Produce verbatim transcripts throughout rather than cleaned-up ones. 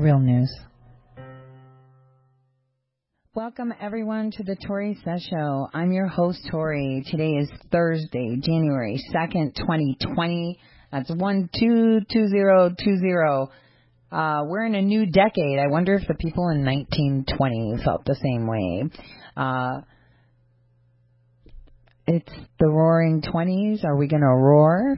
real news. Welcome, everyone, to the Tori Says Show. I'm your host, Tori. Today is Thursday, January second, twenty twenty. That's one two two zero two zero. Uh, we're in a new decade. I wonder if the people in nineteen twenty felt the same way. Uh, it's the roaring twenties. Are we going to roar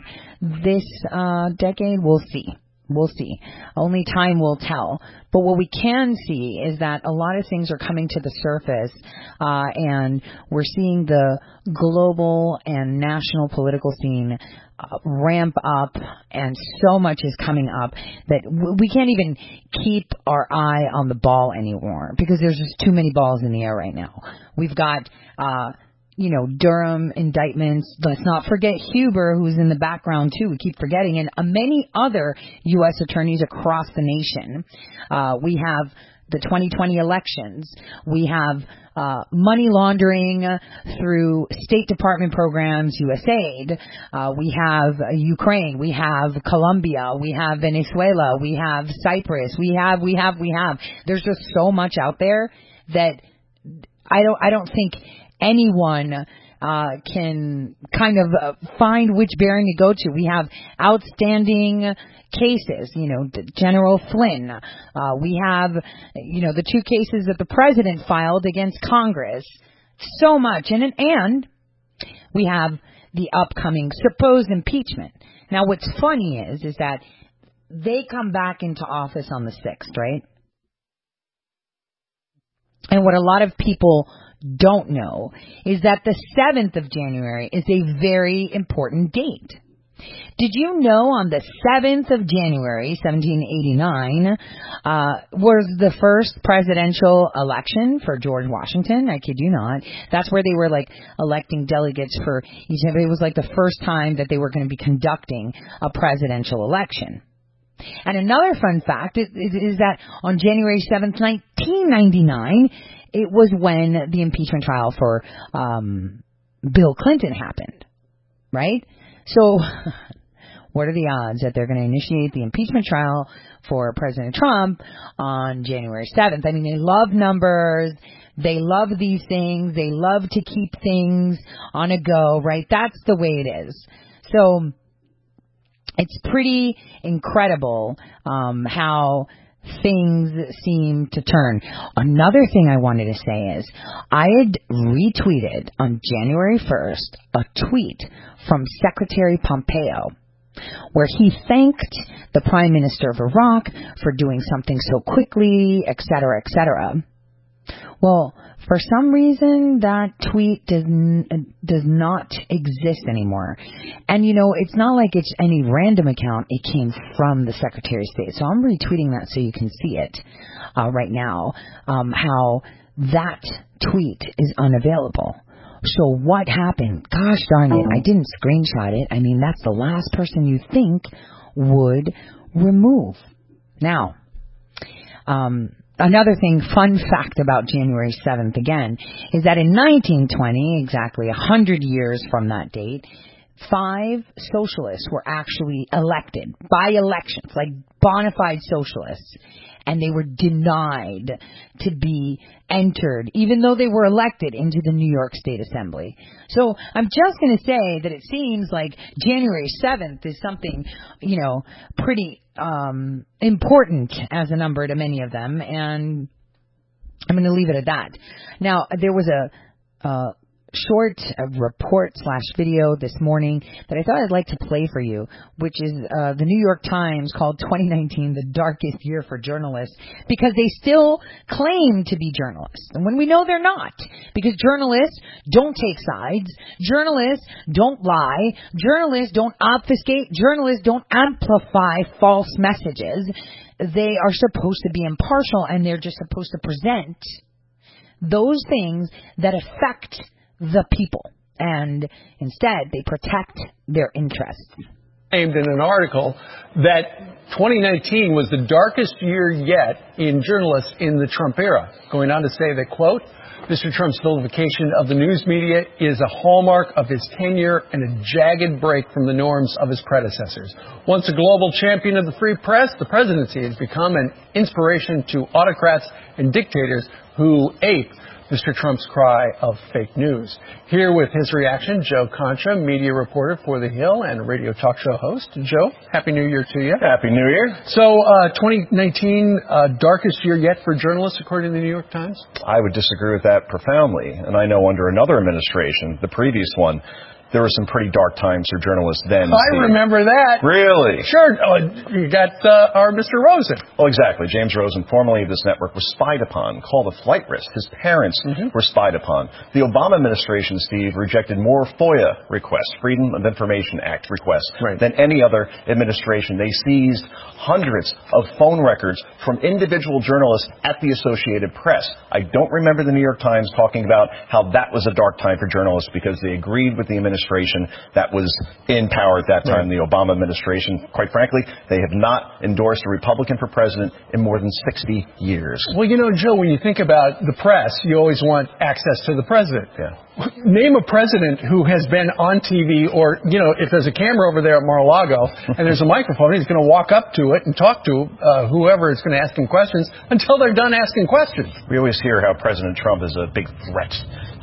this uh, decade? We'll see. We'll see. Only time will tell. But what we can see is that a lot of things are coming to the surface, uh, and we're seeing the global and national political scene uh, ramp up, and so much is coming up that w- we can't even keep our eye on the ball anymore because there's just too many balls in the air right now. We've got... Uh, you know, Durham indictments. Let's not forget Huber, who's in the background, too. We keep forgetting. And many other U S attorneys across the nation. Uh, we have the twenty twenty elections. We have uh, money laundering through State Department programs, USAID. Uh, we have Ukraine. We have Colombia. We have Venezuela. We have Cyprus. We have, we have, we have. There's just so much out there that I don't, I don't think... anyone uh, can kind of uh, find which bearing to go to. We have outstanding cases, you know, D- General Flynn. Uh, we have, you know, the two cases that the president filed against Congress. So much. And, and we have the upcoming supposed impeachment. Now, what's funny is, is that they come back into office on the sixth, right? And what a lot of people don't know is that the seventh of January is a very important date. Did you know on the seventh of January, seventeen eighty-nine, uh, was the first presidential election for George Washington? I kid you not. That's where they were like electing delegates for each other. It was like the first time that they were going to be conducting a presidential election. And another fun fact is, is, is that on January seventh, nineteen ninety-nine, it was when the impeachment trial for um, Bill Clinton happened, right? So what are the odds that they're going to initiate the impeachment trial for President Trump on January seventh? I mean, they love numbers. They love these things. They love to keep things on a go, right? That's the way it is. So it's pretty incredible um, how things seem to turn. Another thing I wanted to say is I had retweeted on January first a tweet from Secretary Pompeo where he thanked the Prime Minister of Iraq for doing something so quickly, et cetera, et cetera. Well, for some reason, that tweet does n- does not exist anymore. And, you know, it's not like it's any random account. It came from the Secretary of State. So I'm retweeting that so you can see it uh, right now, um, how that tweet is unavailable. So what happened? Gosh darn it, I didn't screenshot it. I mean, that's the last person you think would remove. Now, um... another thing, fun fact about January seventh, again, is that in nineteen twenty, exactly one hundred years from that date, five socialists were actually elected by elections, like bona fide socialists, and they were denied to be entered, even though they were elected into the New York State Assembly. So I'm just going to say that it seems like January seventh is something, you know, pretty um, important as a number to many of them, and I'm going to leave it at that. Now, there was a... Uh, short report slash video this morning that I thought I'd like to play for you, which is uh, the New York Times called twenty nineteen the darkest year for journalists because they still claim to be journalists. And when we know they're not, because journalists don't take sides, journalists don't lie, journalists don't obfuscate, journalists don't amplify false messages. They are supposed to be impartial and they're just supposed to present those things that affect the people, and instead they protect their interests. Claimed in an article that twenty nineteen was the darkest year yet in journalists in the Trump era, going on to say that, quote, Mister Trump's vilification of the news media is a hallmark of his tenure and a jagged break from the norms of his predecessors. Once a global champion of the free press, the presidency has become an inspiration to autocrats and dictators who ape Mister Trump's cry of fake news. Here with his reaction, Joe Concha, media reporter for The Hill and radio talk show host. Joe, Happy New Year to you. Happy New Year. So, uh, twenty nineteen, uh, darkest year yet for journalists, according to the New York Times? I would disagree with that profoundly. And I know under another administration, the previous one, there were some pretty dark times for journalists then. I remember that. Really? Sure. Oh, you got uh, our Mister Rosen. Oh, exactly. James Rosen, formerly of this network, was spied upon, called a flight risk. His parents mm-hmm. were spied upon. The Obama administration, Steve, rejected more FOIA requests, Freedom of Information Act requests, right. than any other administration. They seized hundreds of phone records from individual journalists at the Associated Press. I don't remember the New York Times talking about how that was a dark time for journalists because they agreed with the administration. administration that was in power at that time, right. the Obama administration. Quite frankly, they have not endorsed a Republican for president in more than sixty years. Well, you know, Joe, when you think about the press, you always want access to the president. Yeah. Name a president who has been on T V or, you know, if there's a camera over there at Mar-a-Lago and there's a microphone, he's going to walk up to it and talk to uh, whoever is going to ask him questions until they're done asking questions. We always hear how President Trump is a big threat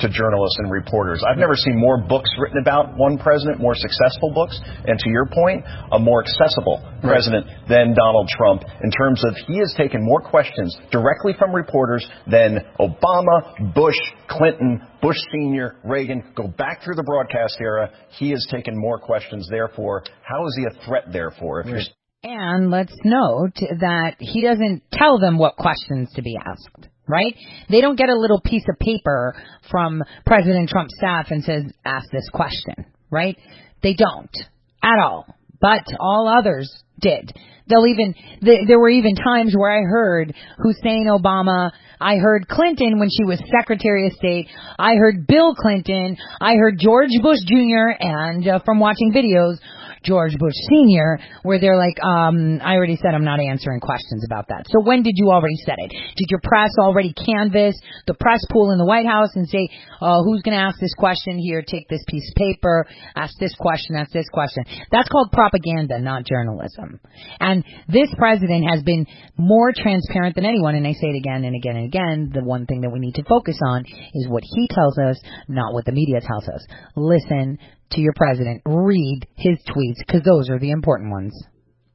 to journalists and reporters. I've never seen more books written about one president, more successful books, and to your point, a more accessible president right. than Donald Trump in terms of he has taken more questions directly from reporters than Obama, Bush, Clinton, Bush Senior, Reagan. Go back through the broadcast era. He has taken more questions, therefore. How is he a threat, therefore? If right. you're... And let's note that he doesn't tell them what questions to be asked. Right? They don't get a little piece of paper from President Trump's staff and says, ask this question. Right? They don't at all. But all others did. They'll even, they, there were even times where I heard Hussein Obama, I heard Clinton when she was Secretary of State, I heard Bill Clinton, I heard George Bush Junior and uh, from watching videos, George Bush Senior, where they're like, um, I already said I'm not answering questions about that. So when did you already said it? Did your press already canvass the press pool in the White House and say, uh, who's going to ask this question here? Take this piece of paper, ask this question, ask this question. That's called propaganda, not journalism. And this president has been more transparent than anyone. And I say it again and again and again. The one thing that we need to focus on is what he tells us, not what the media tells us. Listen to your president. Read his tweets, because those are the important ones.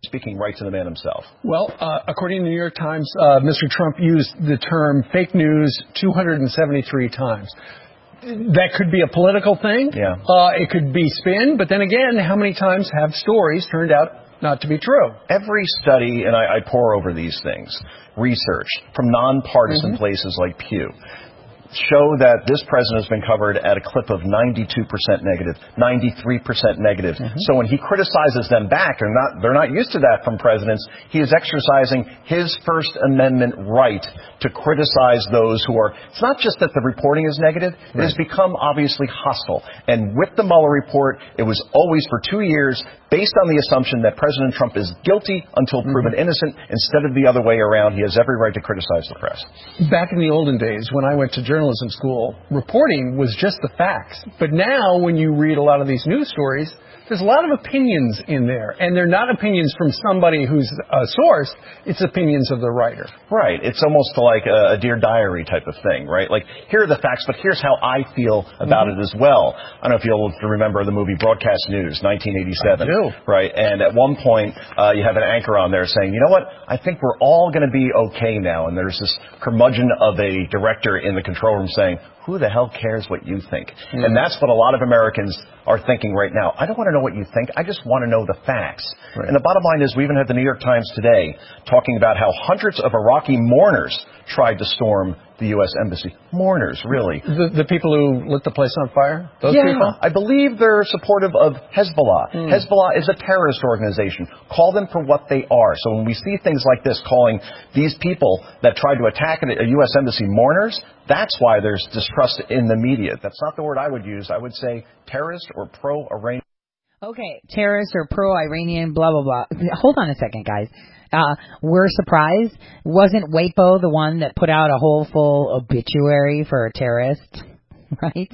Speaking right to the man himself. Well, uh, according to the New York Times, uh, Mister Trump used the term fake news two hundred seventy-three times. That could be a political thing. Yeah. Uh, it could be spin. But then again, how many times have stories turned out not to be true? Every study, and I, I pour over these things, research from nonpartisan mm-hmm. places like Pew, show that this president has been covered at a clip of ninety-two percent negative, ninety-three percent negative. Mm-hmm. So when he criticizes them back, they're not, they're not used to that from presidents. He is exercising his First Amendment right to criticize those who are... It's not just that the reporting is negative. Right. It has become obviously hostile. And with the Mueller report, it was always for two years based on the assumption that President Trump is guilty until mm-hmm. proven innocent instead of the other way around. He has every right to criticize the press. Back in the olden days, when I went to journalism school, reporting was just the facts. But now when you read a lot of these news stories, there's a lot of opinions in there, and they're not opinions from somebody who's a source. It's opinions of the writer. Right. It's almost like a, a Dear Diary type of thing, right? Like, here are the facts, but here's how I feel about mm-hmm. it as well. I don't know if you'll remember the movie Broadcast News, nineteen eighty-seven. I do. Right. And at one point, uh, you have an anchor on there saying, you know what, I think we're all going to be okay now. And there's this curmudgeon of a director in the control room saying, who the hell cares what you think? Mm-hmm. And that's what a lot of Americans are thinking right now. I don't want to know what you think. I just want to know the facts. Right. And the bottom line is we even have the New York Times today talking about how hundreds of Iraqi mourners tried to storm the U S embassy. Mourners, really. The, the people who lit the place on fire? Those yeah. people? I believe they're supportive of Hezbollah. Mm. Hezbollah is a terrorist organization. Call them for what they are. So when we see things like this, calling these people that tried to attack a U S embassy mourners, that's why there's distrust in the media. That's not the word I would use. I would say terrorist or pro-Iranian. okay, terrorists or pro-Iranian, blah, blah, blah. Hold on a second, guys. Uh, we're surprised. Wasn't WAPO the one that put out a whole full obituary for a terrorist? Right?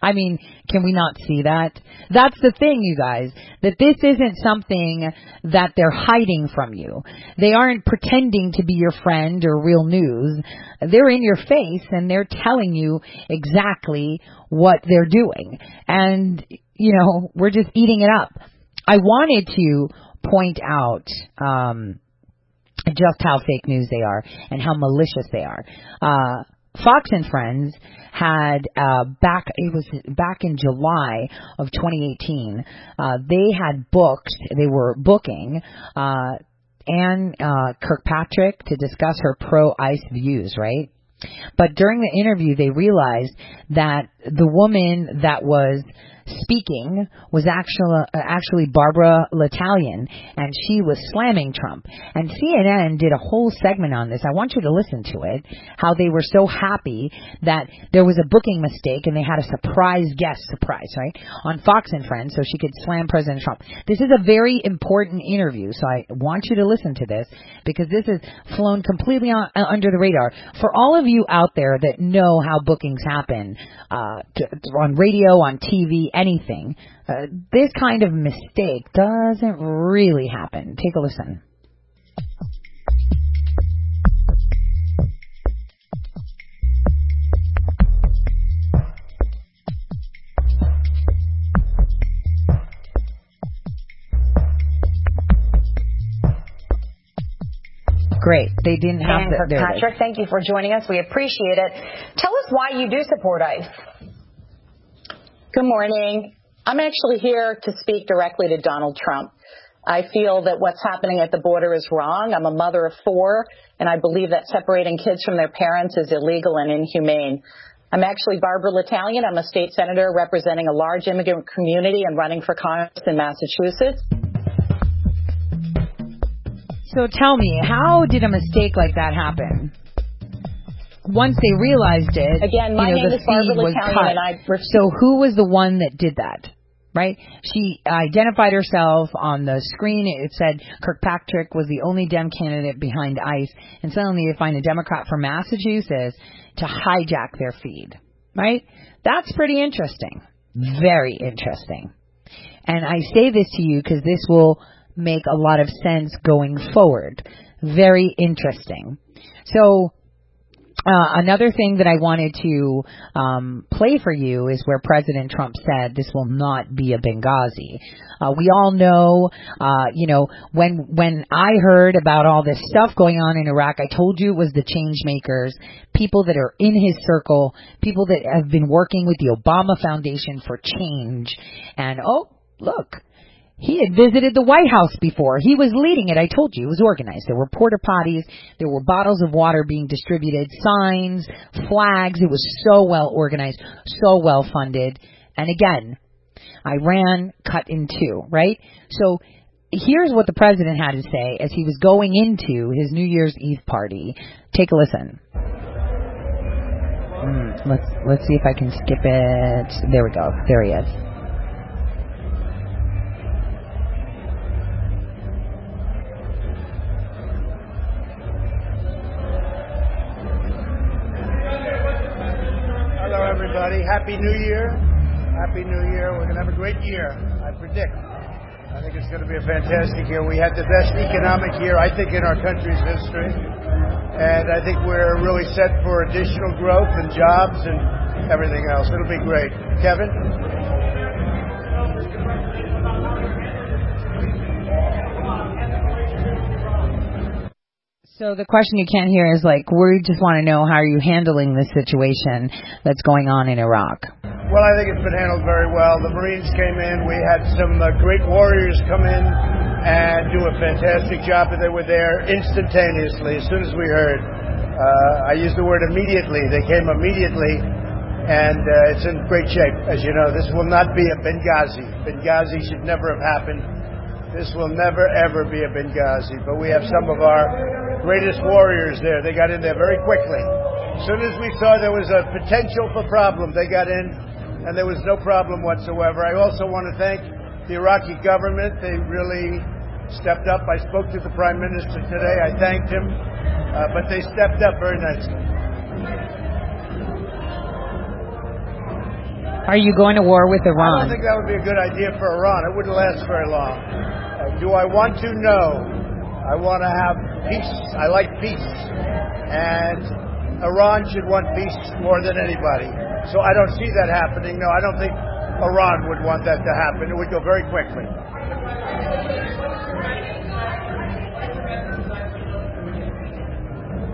I mean, can we not see that? That's the thing, you guys, that this isn't something that they're hiding from you. They aren't pretending to be your friend or real news. They're in your face and they're telling you exactly what they're doing. And, you know, we're just eating it up. I wanted to point out, um, just how fake news they are and how malicious they are. Uh, Fox and Friends had uh, back, it was back in July of twenty eighteen, uh, they had booked, they were booking uh, Ann uh, Kirkpatrick to discuss her pro-ICE views, right? But during the interview, they realized that the woman that was speaking was actually, uh, actually Barbara L'Italian, and she was slamming Trump. And C N N did a whole segment on this. I want you to listen to it, how they were so happy that there was a booking mistake and they had a surprise guest, surprise, right, on Fox and Friends so she could slam President Trump. This is a very important interview, so I want you to listen to this because this has flown completely on, uh, under the radar. For all of you out there that know how bookings happen, uh, t- t- on radio, on T V, anything. Uh, this kind of mistake doesn't really happen. Take a listen. Great. They didn't have to. Patrick, thank you for joining us. We appreciate it. Tell us why you do support ICE. Good morning. I'm actually here to speak directly to Donald Trump. I feel that what's happening at the border is wrong. I'm a mother of four, and I believe that separating kids from their parents is illegal and inhumane. I'm actually Barbara L'Italian. I'm a state senator representing a large immigrant community and running for Congress in Massachusetts. So tell me, how did a mistake like that happen? Once they realized it, again, my you know, name the is Barbara L'Italian, and I refuse. So who was the one that did that, right? She identified herself on the screen. It said Kirkpatrick was the only Dem candidate behind ICE, and suddenly they find a Democrat from Massachusetts to hijack their feed, right? That's pretty interesting. Very interesting. And I say this to you because this will make a lot of sense going forward. Very interesting. So... Uh, another thing that I wanted to um, play for you is where President Trump said this will not be a Benghazi. Uh, we all know, uh, you know, when when I heard about all this stuff going on in Iraq, I told you it was the change makers, people that are in his circle, people that have been working with the Obama Foundation for change. And, oh, look. He had visited the White House before. He was leading it. I told you it was organized. There were porta potties. There were bottles of water being distributed, signs, flags. It was so well organized, so well funded. And again, Iran cut in two, right? So here's what the president had to say as he was going into his New Year's Eve party. Take a listen. Mm, let's, let's see if I can skip it. There we go. There he is. Everybody, happy New Year! Happy New Year! We're gonna have a great year, I predict. I think it's gonna be a fantastic year. We had the best economic year, I think, in our country's history, and I think we're really set for additional growth and jobs and everything else. It'll be great, Kevin. So the question you can't hear is like, we just want to know how are you handling this situation that's going on in Iraq? Well, I think it's been handled very well. The Marines came in. We had some uh, great warriors come in and do a fantastic job. They were there instantaneously as soon as we heard. Uh, I used the word immediately. They came immediately, and uh, it's in great shape. As you know, this will not be a Benghazi. Benghazi should never have happened. This will never, ever be a Benghazi. But we have some of our greatest warriors there. They got in there very quickly. As soon as we saw there was a potential for problem, they got in, and there was no problem whatsoever. I also want to thank the Iraqi government. They really stepped up. I spoke to the Prime Minister today. I thanked him. Uh, but they stepped up very nicely. Are you going to war with Iran? I don't think that would be a good idea for Iran. It wouldn't last very long. Uh, do I want to? No. I want to have peace. I like peace. And Iran should want peace more than anybody. So I don't see that happening. No, I don't think Iran would want that to happen. It would go very quickly.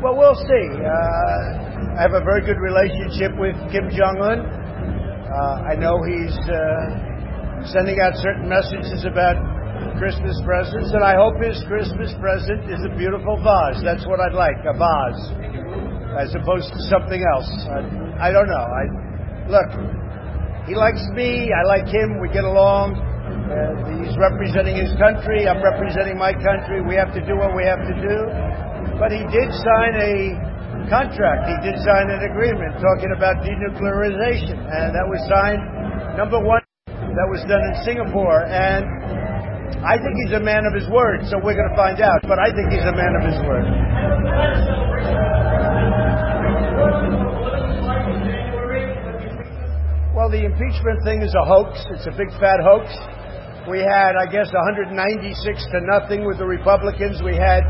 Well, we'll see. Uh, I have a very good relationship with Kim Jong-un. Uh, I know he's uh, sending out certain messages about Christmas presents, and I hope his Christmas present is a beautiful vase. That's what I'd like, a vase, as opposed to something else. I, I don't know. I, look, he likes me. I like him. We get along. Uh, he's representing his country. I'm representing my country. We have to do what we have to do. But he did sign a contract. He did sign an agreement talking about denuclearization. And that was signed, number one, that was done in Singapore. And I think he's a man of his word, so we're going to find out. But I think he's a man of his word. Well, the impeachment thing is a hoax. It's a big, fat hoax. We had, I guess, one hundred ninety-six to nothing with the Republicans. We had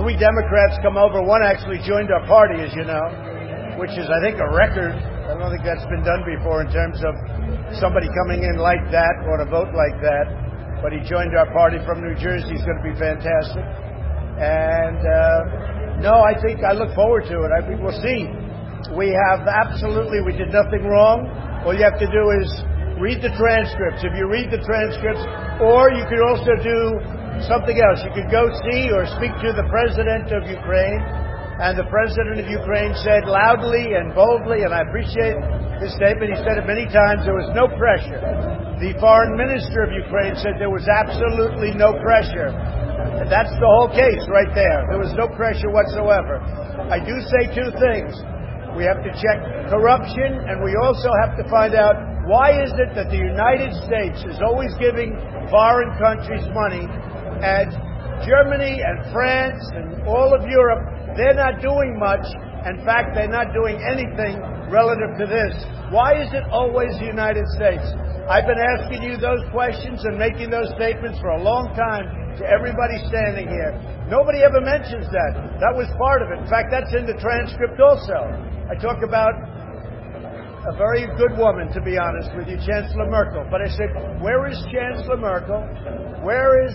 three Democrats come over. One actually joined our party, as you know, which is, I think, a record. I don't think that's been done before in terms of somebody coming in like that or to vote like that. But he joined our party from New Jersey. He's going to be fantastic. And, uh... No, I think I look forward to it. I think we'll see. We have absolutely, we did nothing wrong. All you have to do is read the transcripts. If you read the transcripts, or you could also do something else. You could go see or speak to the president of Ukraine. And the president of Ukraine said loudly and boldly, and I appreciate his statement, he said it many times, there was no pressure. The foreign minister of Ukraine said there was absolutely no pressure. And that's the whole case right there. There was no pressure whatsoever. I do say two things. We have to check corruption, and we also have to find out why is it that the United States is always giving foreign countries money, and Germany and France and all of Europe, they're not doing much. In fact, they're not doing anything relative to this. Why is it always the United States? I've been asking you those questions and making those statements for a long time to everybody standing here. Nobody ever mentions that. That was part of it. In fact, that's in the transcript also. I talk about a very good woman, to be honest with you, Chancellor Merkel. But I said, where is Chancellor Merkel? Where is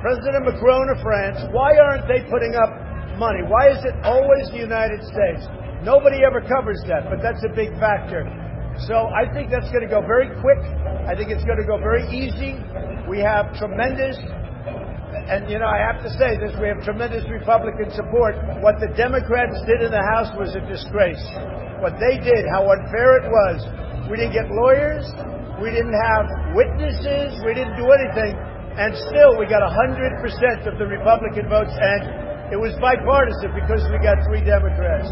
President Macron of France? Why aren't they putting up money? Why is it always the United States? Nobody ever covers that, but that's a big factor. So I think that's going to go very quick. I think it's going to go very easy. We have tremendous, and, you know, I have to say this, we have tremendous Republican support. What the Democrats did in the House was a disgrace. What they did, how unfair it was. We didn't get lawyers. We didn't have witnesses. We didn't do anything. And still, we got one hundred percent of the Republican votes, and it was bipartisan because we got three Democrats.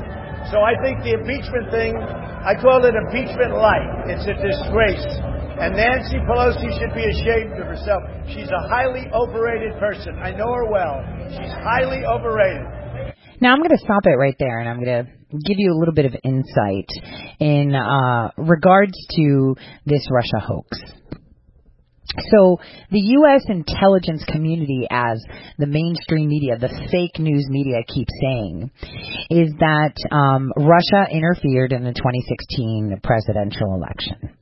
So I think the impeachment thing, I call it impeachment light. It's a disgrace. And Nancy Pelosi should be ashamed of herself. She's a highly overrated person. I know her well. She's highly overrated. Now, I'm going to stop it right there, and I'm going to give you a little bit of insight in uh, regards to this Russia hoax. So the U S intelligence community, as the mainstream media, the fake news media keeps saying, is that um, Russia interfered in the twenty sixteen presidential election.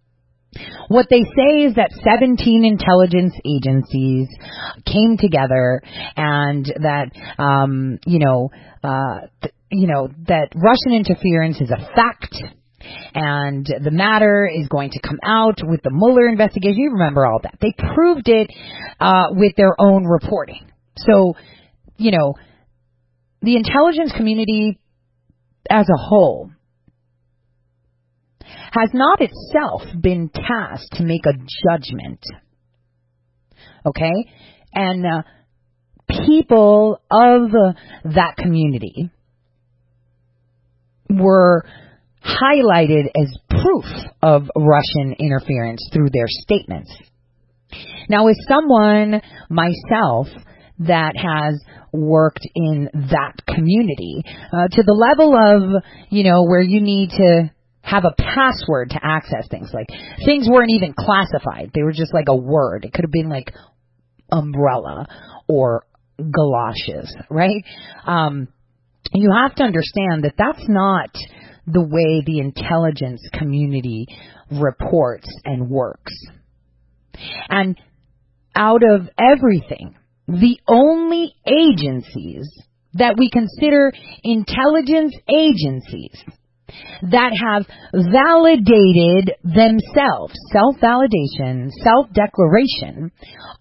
What they say is that seventeen intelligence agencies came together and that, um, you know, uh, th- you know, that Russian interference is a fact. And the matter is going to come out with the Mueller investigation. You remember all that. They proved it uh, with their own reporting. So, you know, the intelligence community as a whole has not itself been tasked to make a judgment. Okay? And uh, people of uh, that community were highlighted as proof of Russian interference through their statements. Now, as someone myself that has worked in that community, uh, to the level of, you know, where you need to have a password to access things, like things weren't even classified. They were just like a word. It could have been like umbrella or galoshes, right? Um, you have to understand that that's not the way the intelligence community reports and works. And out of everything, the only agencies that we consider intelligence agencies that have validated themselves, self-validation, self-declaration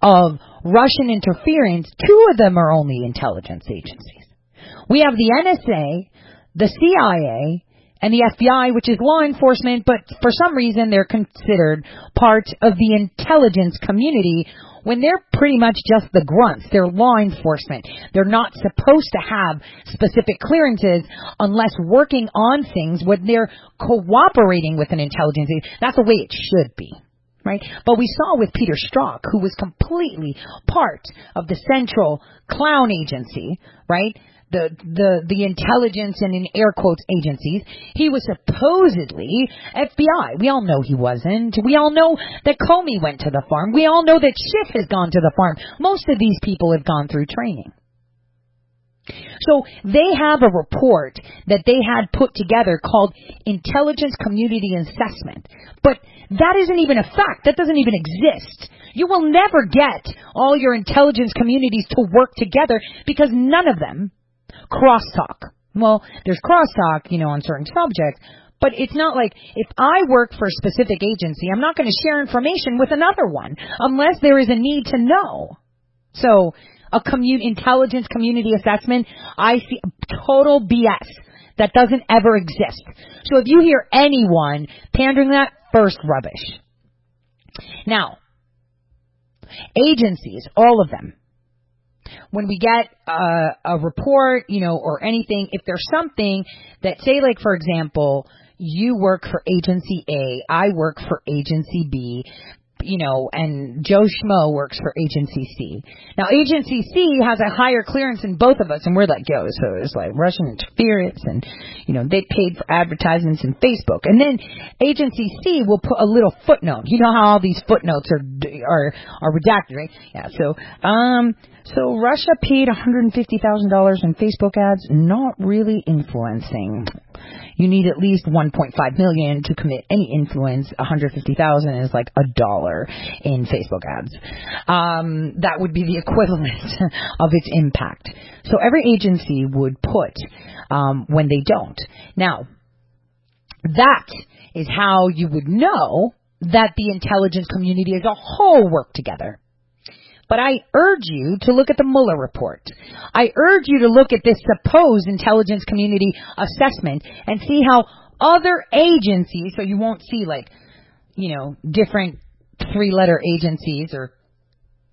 of Russian interference, two of them are only intelligence agencies. We have the N S A, the C I A, and the F B I, which is law enforcement, but for some reason they're considered part of the intelligence community when they're pretty much just the grunts. They're law enforcement. They're not supposed to have specific clearances unless working on things when they're cooperating with an intelligence agency. That's the way it should be, right? But we saw with Peter Strzok, who was completely part of the central clown agency, right? The, the the intelligence and in air quotes agencies. He was supposedly F B I. We all know he wasn't. We all know that Comey went to the farm. We all know that Schiff has gone to the farm. Most of these people have gone through training. So they have a report that they had put together called Intelligence Community Assessment. But that isn't even a fact. That doesn't even exist. You will never get all your intelligence communities to work together because none of them crosstalk. Well, there's crosstalk, you know, on certain subjects, but it's not like if I work for a specific agency, I'm not going to share information with another one unless there is a need to know. So a commun- intelligence community assessment, I see total B S. That doesn't ever exist. So if you hear anyone pandering that, first rubbish. Now, agencies, all of them, when we get a, a report, you know, or anything, if there's something that, say, like, for example, you work for agency A, I work for agency B, you know, and Joe Schmo works for agency C. Now, agency C has a higher clearance than both of us, and we're like, yo, so it's like Russian interference, and, you know, they paid for advertisements in Facebook. And then agency C will put a little footnote. You know how all these footnotes are are, are redacted, right? Yeah, so, um... So Russia paid one hundred fifty thousand dollars in Facebook ads, not really influencing. You need at least one point five million dollars to commit any influence. one hundred fifty thousand dollars is like a dollar in Facebook ads. Um, that would be the equivalent of its impact. So every agency would put um, when they don't. Now, that is how you would know that the intelligence community as a whole worked together. But I urge you to look at the Mueller report. I urge you to look at this supposed intelligence community assessment and see how other agencies, so you won't see like, you know, different three-letter agencies or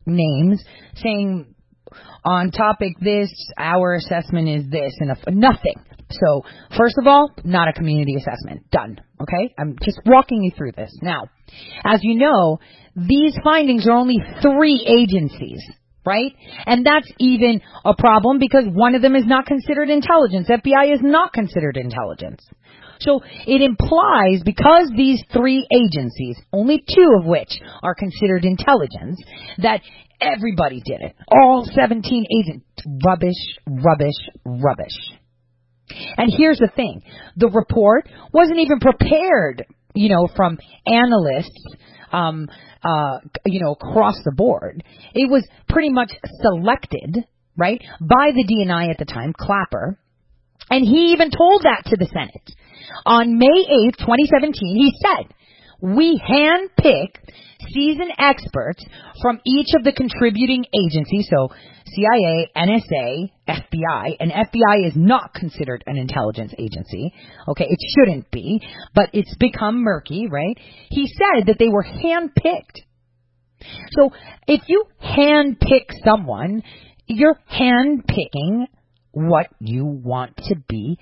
names saying on topic this, our assessment is this, and a, nothing. So first of all, not a community assessment. Done. Okay? I'm just walking you through this. Now, as you know, these findings are only three agencies, right? And that's even a problem because one of them is not considered intelligence. F B I is not considered intelligence. So it implies because these three agencies, only two of which are considered intelligence, that everybody did it. All seventeen agents. Rubbish, rubbish, rubbish. And here's the thing. The report wasn't even prepared, you know, from analysts, um, uh, you know, across the board. It was pretty much selected, right, by the D N I at the time, Clapper. And he even told that to the Senate. On May eighth, twenty seventeen, he said, we handpick seasoned experts from each of the contributing agencies, so C I A, N S A, F B I, and F B I is not considered an intelligence agency. Okay, it shouldn't be, but it's become murky, right? He said that they were handpicked. So if you handpick someone, you're handpicking what you want to be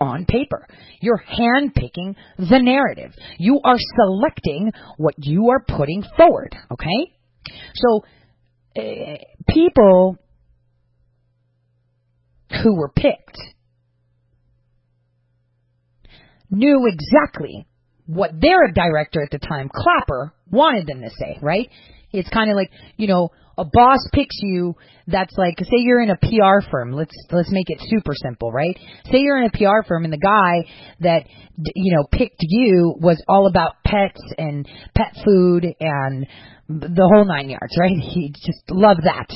on paper. You're handpicking the narrative. You are selecting what you are putting forward, okay? So uh, people who were picked knew exactly what their director at the time, Clapper, wanted them to say, right? It's kind of like, you know, a boss picks you that's like, say you're in a P R firm. Let's let's make it super simple, right? Say you're in a P R firm and the guy that, you know, picked you was all about pets and pet food and the whole nine yards, right? He just loved that,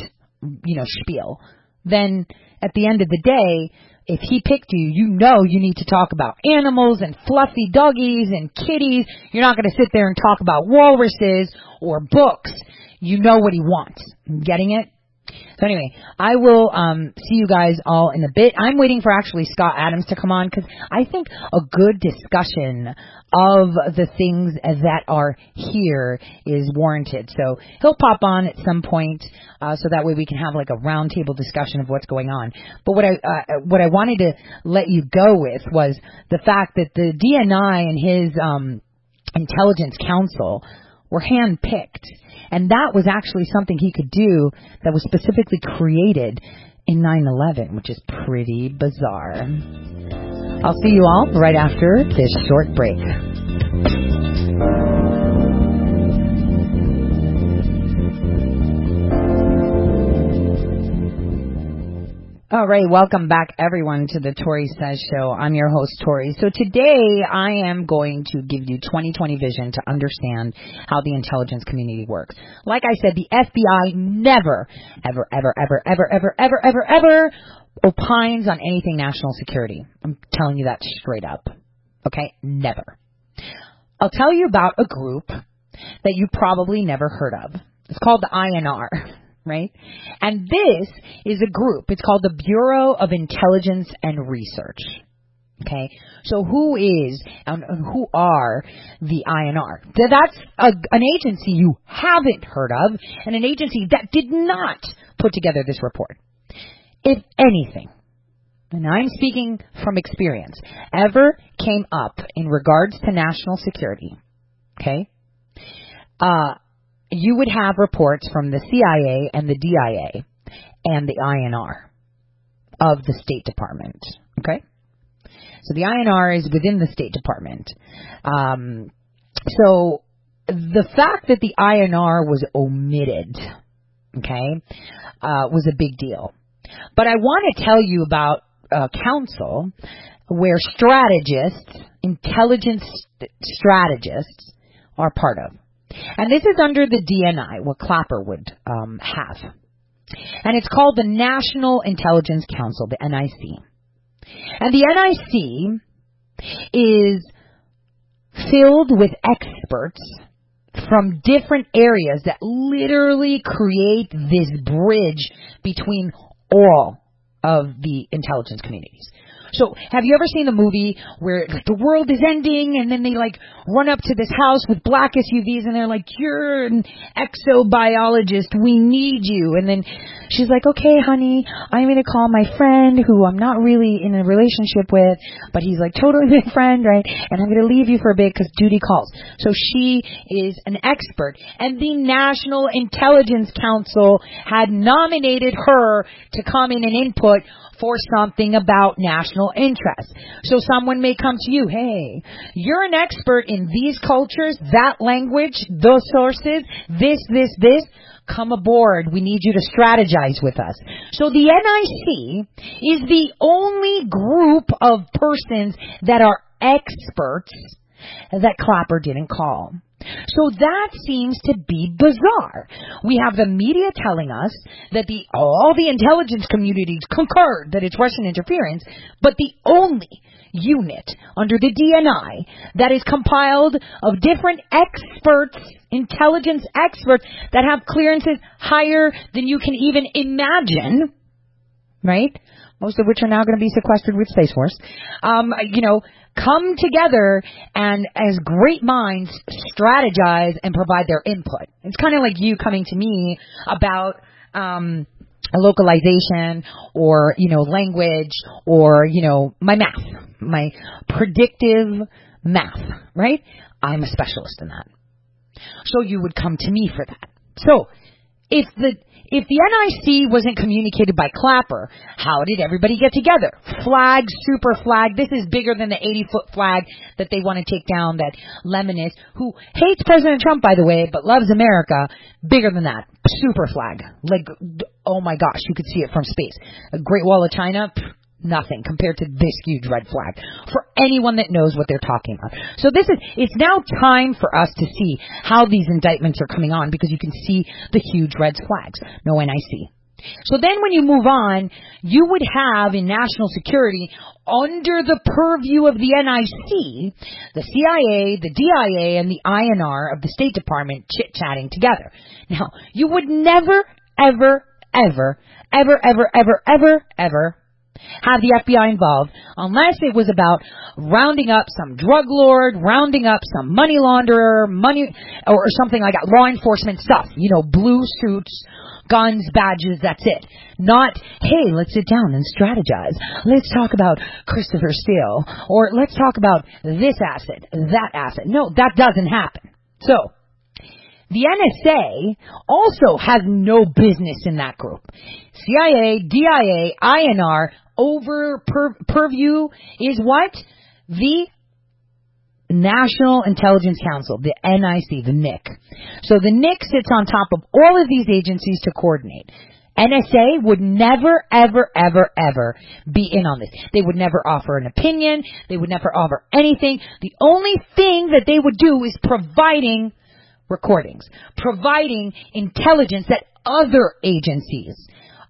you know, spiel. Then at the end of the day, if he picked you, you know you need to talk about animals and fluffy doggies and kitties. You're not going to sit there and talk about walruses or books. You know what he wants. Getting it? So anyway, I will um, see you guys all in a bit. I'm waiting for actually Scott Adams to come on because I think a good discussion of the things that are here is warranted. So he'll pop on at some point, uh, so that way we can have like a roundtable discussion of what's going on. But what I uh, what I wanted to let you go with was the fact that the D N I and his um, Intelligence Council were handpicked. And that was actually something he could do that was specifically created in nine eleven, which is pretty bizarre. I'll see you all right after this short break. All right, welcome back, everyone, to the Tori Says Show. I'm your host, Tori. So today I am going to give you twenty twenty vision to understand how the intelligence community works. Like I said, the F B I never, ever, ever, ever, ever, ever, ever, ever, ever opines on anything national security. I'm telling you that straight up. Okay? Never. I'll tell you about a group that you probably never heard of. It's called the I N R. Right? And this is a group. It's called the Bureau of Intelligence and Research. Okay? So who is and who are the I N R? That's a, an agency you haven't heard of and an agency that did not put together this report. If anything, and I'm speaking from experience, ever came up in regards to national security, okay, uh, you would have reports from the C I A and the D I A and the I N R of the State Department, okay? So the I N R is within the State Department. Um, so the fact that the I N R was omitted, okay, uh, was a big deal. But I want to tell you about a council where strategists, intelligence strategists, are part of. And this is under the D N I, what Clapper would um, have. And it's called the National Intelligence Council, the N I C. And the N I C is filled with experts from different areas that literally create this bridge between all of the intelligence communities. So have you ever seen a movie where like, the world is ending and then they like run up to this house with black S U Vs and they're like, you're an exobiologist, we need you. And then she's like, okay, honey, I'm going to call my friend who I'm not really in a relationship with, but he's like totally my friend, right? And I'm going to leave you for a bit because duty calls. So she is an expert. And the National Intelligence Council had nominated her to come in and input for something about national interest. So someone may come to you, hey, you're an expert in these cultures, that language, those sources, this, this, this. Come aboard. We need you to strategize with us. So the N I C is the only group of persons that are experts that Clapper didn't call. So that seems to be bizarre. We have the media telling us that the all the intelligence communities concurred that it's Russian interference, but the only unit under the D N I that is compiled of different experts, intelligence experts, that have clearances higher than you can even imagine, right? Most of which are now going to be sequestered with Space Force, um, you know, come together and as great minds strategize and provide their input. It's kind of like you coming to me about um, a localization or, you know, language or, you know, my math, my predictive math, right? I'm a specialist in that. So you would come to me for that. So if the if the N I C wasn't communicated by Clapper, how did everybody get together? Flag, super flag. This is bigger than the eighty-foot flag that they want to take down, that Lemonis, who hates President Trump, by the way, but loves America, bigger than that. Super flag. Like, oh, my gosh, you could see it from space. A Great Wall of China, pff, nothing compared to this huge red flag for anyone that knows what they're talking about. So this is, it's now time for us to see how these indictments are coming on, because you can see the huge red flags. No N I C. So then when you move on, you would have in national security, under the purview of the N I C, the C I A, the D I A, and the I N R of the State Department chit-chatting together. Now, you would never, ever, ever, ever, ever, ever, ever, ever have the F B I involved unless it was about rounding up some drug lord, rounding up some money launderer, money or something like that, law enforcement stuff, you know, blue suits, guns, badges, that's it. Not, hey, let's sit down and strategize. Let's talk about Christopher Steele, or let's talk about this asset, that asset. No, that doesn't happen. So the N S A also has no business in that group. C I A, D I A, I N R, over pur- purview is what? The National Intelligence Council, the N I C, the N I C. So the N I C sits on top of all of these agencies to coordinate. N S A would never, ever, ever, ever be in on this. They would never offer an opinion. They would never offer anything. The only thing that they would do is providing recordings, providing intelligence that other agencies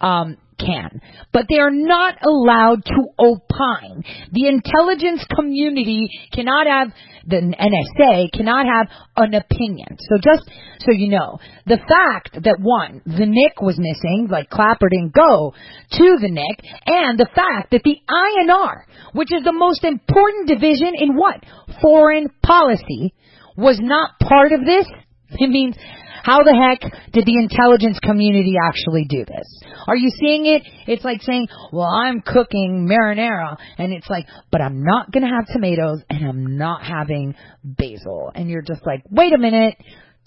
um, can. But they are not allowed to opine. The intelligence community cannot have, the N S A cannot have an opinion. So just so you know, the fact that, one, the N I C was missing, like Clapper didn't go to the N I C, and the fact that the I N R, which is the most important division in what? Foreign policy, was not part of this. It means, how the heck did the intelligence community actually do this? Are you seeing it? It's like saying, well, I'm cooking marinara. And it's like, but I'm not going to have tomatoes and I'm not having basil. And you're just like, wait a minute,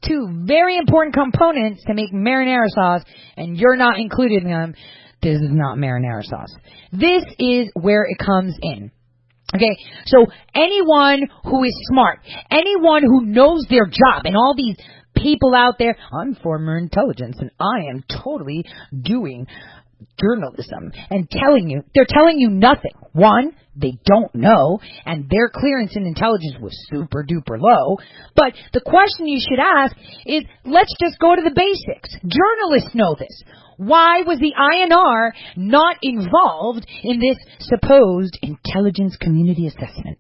two very important components to make marinara sauce and you're not including them. This is not marinara sauce. This is where it comes in. Okay, so anyone who is smart, anyone who knows their job, and all these people out there, I'm former intelligence and I am totally doing journalism and telling you, they're telling you nothing. One, they don't know, and their clearance in intelligence was super duper low. But the question you should ask is, let's just go to the basics. Journalists know this. Why was the I N R not involved in this supposed intelligence community assessment?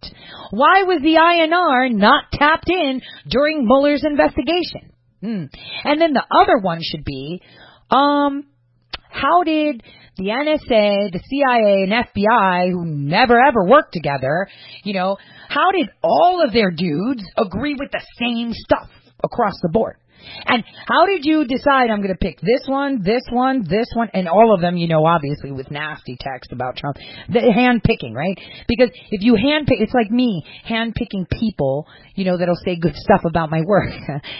Why was the I N R not tapped in during Mueller's investigation? Hmm. And then the other one should be, um, how did the N S A, the C I A, and F B I, who never ever worked together, you know, how did all of their dudes agree with the same stuff across the board? And how did you decide I'm going to pick this one, this one, this one, and all of them, you know, obviously with nasty text about Trump, the hand-picking, right? Because if you hand-pick, it's like me, hand-picking people, you know, that'll say good stuff about my work.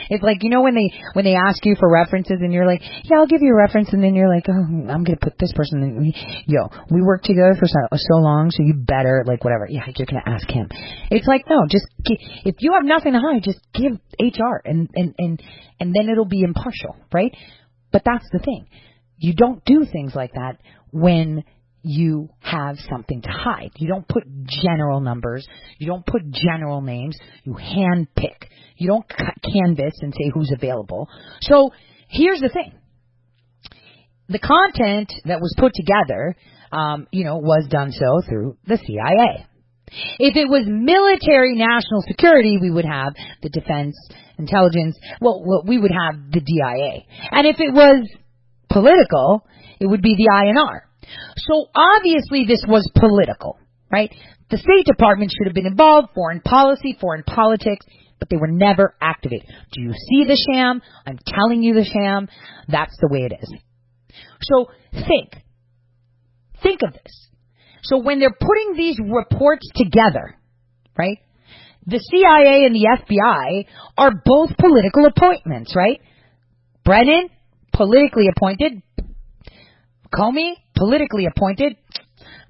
It's like, you know, when they when they ask you for references and you're like, yeah, I'll give you a reference, and then you're like, oh, I'm going to put this person in. Yo, we worked together for so, so long, so you better, like, whatever. Yeah, you're going to ask him. It's like, no, just, if you have nothing to hide, just give H R and, and, and, and then it'll be impartial, right? But that's the thing. You don't do things like that when you have something to hide. You don't put general numbers. You don't put general names. You handpick. You don't canvas and say who's available. So here's the thing. The content that was put together, um, you know, was done so through the C I A. If it was military national security, we would have the defense intelligence. Well, we would have the D I A. And if it was political, it would be the I N R. So obviously this was political, right? The State Department should have been involved, foreign policy, foreign politics, but they were never activated. Do you see the sham? I'm telling you the sham. That's the way it is. So think. Think of this. So when they're putting these reports together, right, the C I A and the F B I are both political appointments, right? Brennan, politically appointed. Comey, politically appointed.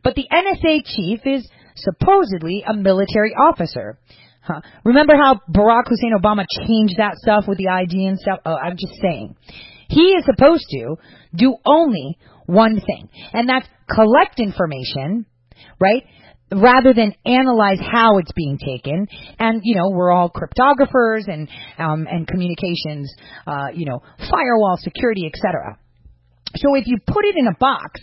But the N S A chief is supposedly a military officer. Huh. Remember how Barack Hussein Obama changed that stuff with the I D and stuff? Oh, I'm just saying. He is supposed to do only one thing, and that's collect information, right, rather than analyze how it's being taken. And, you know, we're all cryptographers and um, and communications, uh, you know, firewall security, et cetera. So if you put it in a box,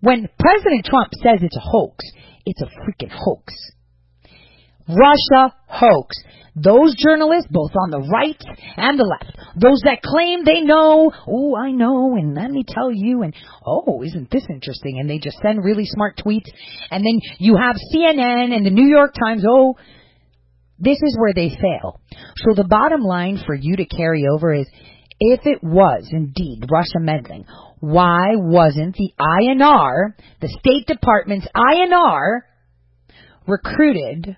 when President Trump says it's a hoax, it's a freaking hoax. Russia hoax. Those journalists, both on the right and the left, those that claim they know, oh, I know, and let me tell you, and oh, isn't this interesting? And they just send really smart tweets. And then you have C N N and the New York Times, oh, this is where they fail. So the bottom line for you to carry over is, if it was indeed Russia meddling, why wasn't the I N R, the State Department's I N R, recruited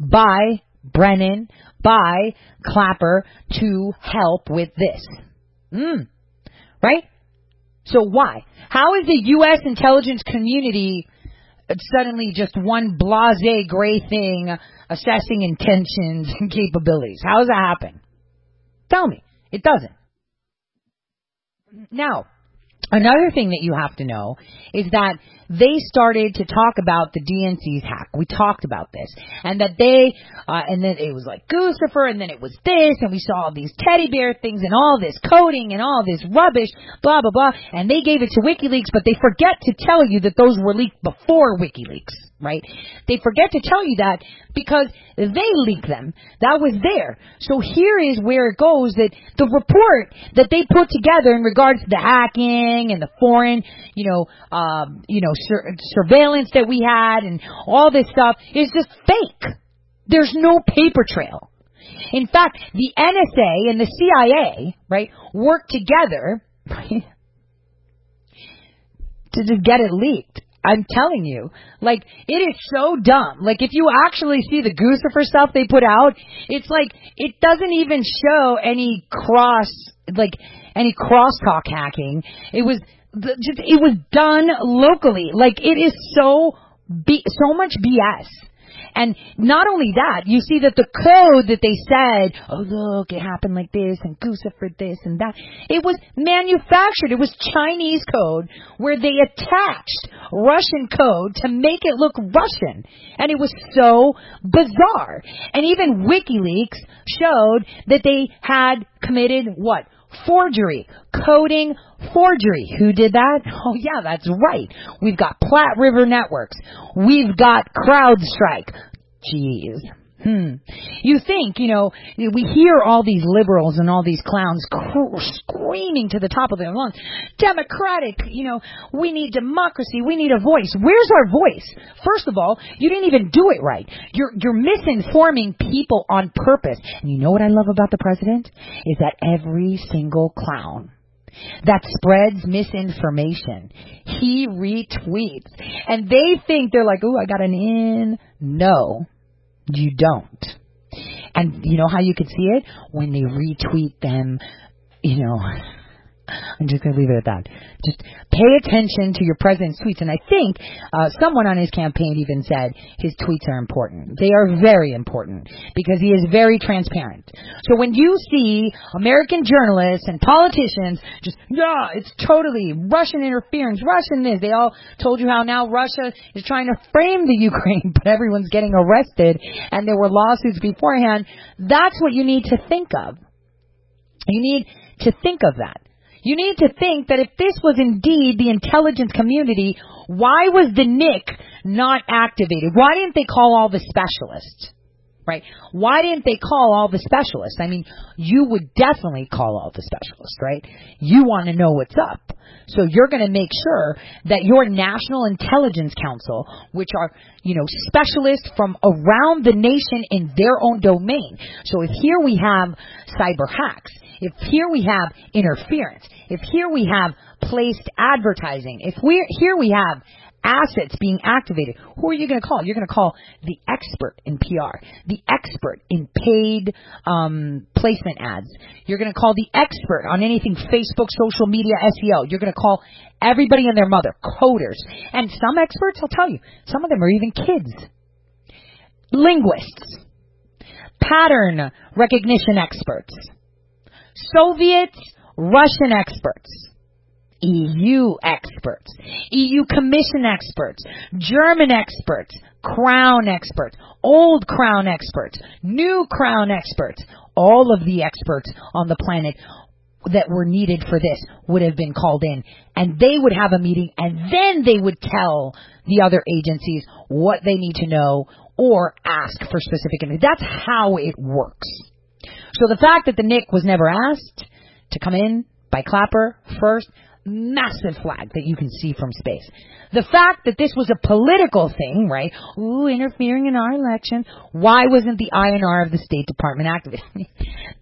by Brennan, by Clapper to help with this? Mm. Right? So why? How is the U S intelligence community suddenly just one blasé gray thing assessing intentions and capabilities? How does that happen? Tell me. It doesn't. Now, another thing that you have to know is that they started to talk about the D N C's hack. We talked about this. And that they, uh, and then it was like Guccifer, and then it was this, and we saw all these teddy bear things and all this coding and all this rubbish, blah, blah, blah. And they gave it to WikiLeaks, but they forget to tell you that those were leaked before WikiLeaks, right? They forget to tell you that because they leaked them. That was there. So here is where it goes, that the report that they put together in regards to the hacking, and the foreign, you know, um, you know, sur- surveillance that we had, and all this stuff is just fake. There's no paper trail. In fact, the N S A and the C I A, right, work together right, to just get it leaked. I'm telling you, like, it is so dumb. Like, if you actually see the Guccifer stuff they put out, it's like it doesn't even show any cross, like, any crosstalk hacking. It was just, it was done locally. Like, it is so B, so much B S. And not only that, you see that the code that they said, oh, look, it happened like this, and Guccifer this and that, it was manufactured. It was Chinese code where they attached Russian code to make it look Russian. And it was so bizarre. And even WikiLeaks showed that they had committed what? Forgery. Coding forgery. Who did that? Oh, yeah, that's right. We've got Platte River Networks. We've got CrowdStrike. Jeez. Hmm. You think, you know, we hear all these liberals and all these clowns cr- screaming to the top of their lungs, democratic, you know, we need democracy, we need a voice. Where's our voice? First of all, you didn't even do it right. You're, you're misinforming people on purpose. And you know what I love about the president? Is that every single clown that spreads misinformation, he retweets. And they think they're like, ooh, I got an in. No. You don't. And you know how you could see it? When they retweet them, you know, I'm just going to leave it at that. Just pay attention to your president's tweets. And I think uh, someone on his campaign even said his tweets are important. They are very important because he is very transparent. So when you see American journalists and politicians just, yeah, it's totally Russian interference, Russian this. They all told you how now Russia is trying to frame the Ukraine, but everyone's getting arrested and there were lawsuits beforehand. That's what you need to think of. You need to think of that. You need to think that if this was indeed the intelligence community, why was the N I C not activated? Why didn't they call all the specialists, right? Why didn't they call all the specialists? I mean, you would definitely call all the specialists, right? You want to know what's up. So you're going to make sure that your National Intelligence Council, which are, you know, specialists from around the nation in their own domain. So if here we have cyber hacks, if here we have interference, if here we have placed advertising. If we're here, we have assets being activated. Who are you going to call? You're going to call the expert in P R, the expert in paid um, placement ads. You're going to call the expert on anything Facebook, social media, S E O. You're going to call everybody and their mother, coders. And some experts, I'll tell you, some of them are even kids. Linguists, pattern recognition experts, Soviet, Russian experts, E U experts, E U Commission experts, German experts, Crown experts, old Crown experts, new Crown experts. All of the experts on the planet that were needed for this would have been called in, and they would have a meeting, and then they would tell the other agencies what they need to know or ask for specific information. That's how it works. So the fact that the N I C was never asked to come in by Clapper first, massive flag that you can see from space. The fact that this was a political thing, right? Ooh, interfering in our election. Why wasn't the I N R of the State Department activated?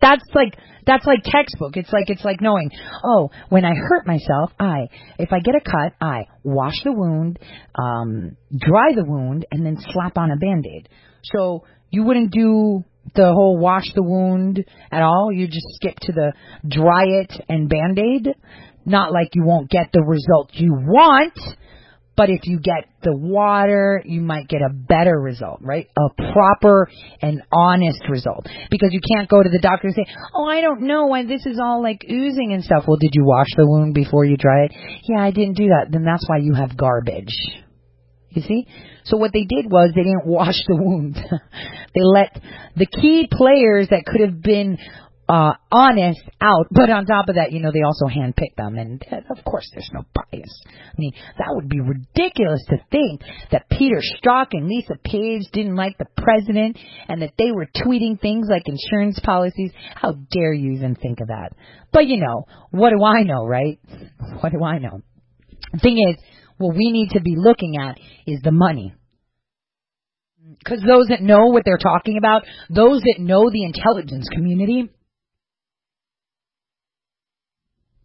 That's like, that's like textbook. It's like, it's like knowing, oh, when I hurt myself, I, if I get a cut, I wash the wound, um, dry the wound, and then slap on a Band-Aid. So you wouldn't do the whole wash the wound at all. You just skip to the dry it and Band-Aid. Not like you won't get the result you want, but if you get the water, you might get a better result, right? A proper and honest result. Because you can't go to the doctor and say, oh, I don't know why this is all like oozing and stuff. Well, did you wash the wound before you dry it? Yeah, I didn't do that. Then that's why you have garbage. You see? So what they did was they didn't wash the wound. They let the key players that could have been uh honest out, but on top of that, you know, they also handpicked them, and of course there's no bias. I mean, that would be ridiculous to think that Peter Strzok and Lisa Page didn't like the president and that they were tweeting things like insurance policies. How dare you even think of that? But, you know, what do I know, right? What do I know? The thing is, what we need to be looking at is the money. Because those that know what they're talking about, those that know the intelligence community,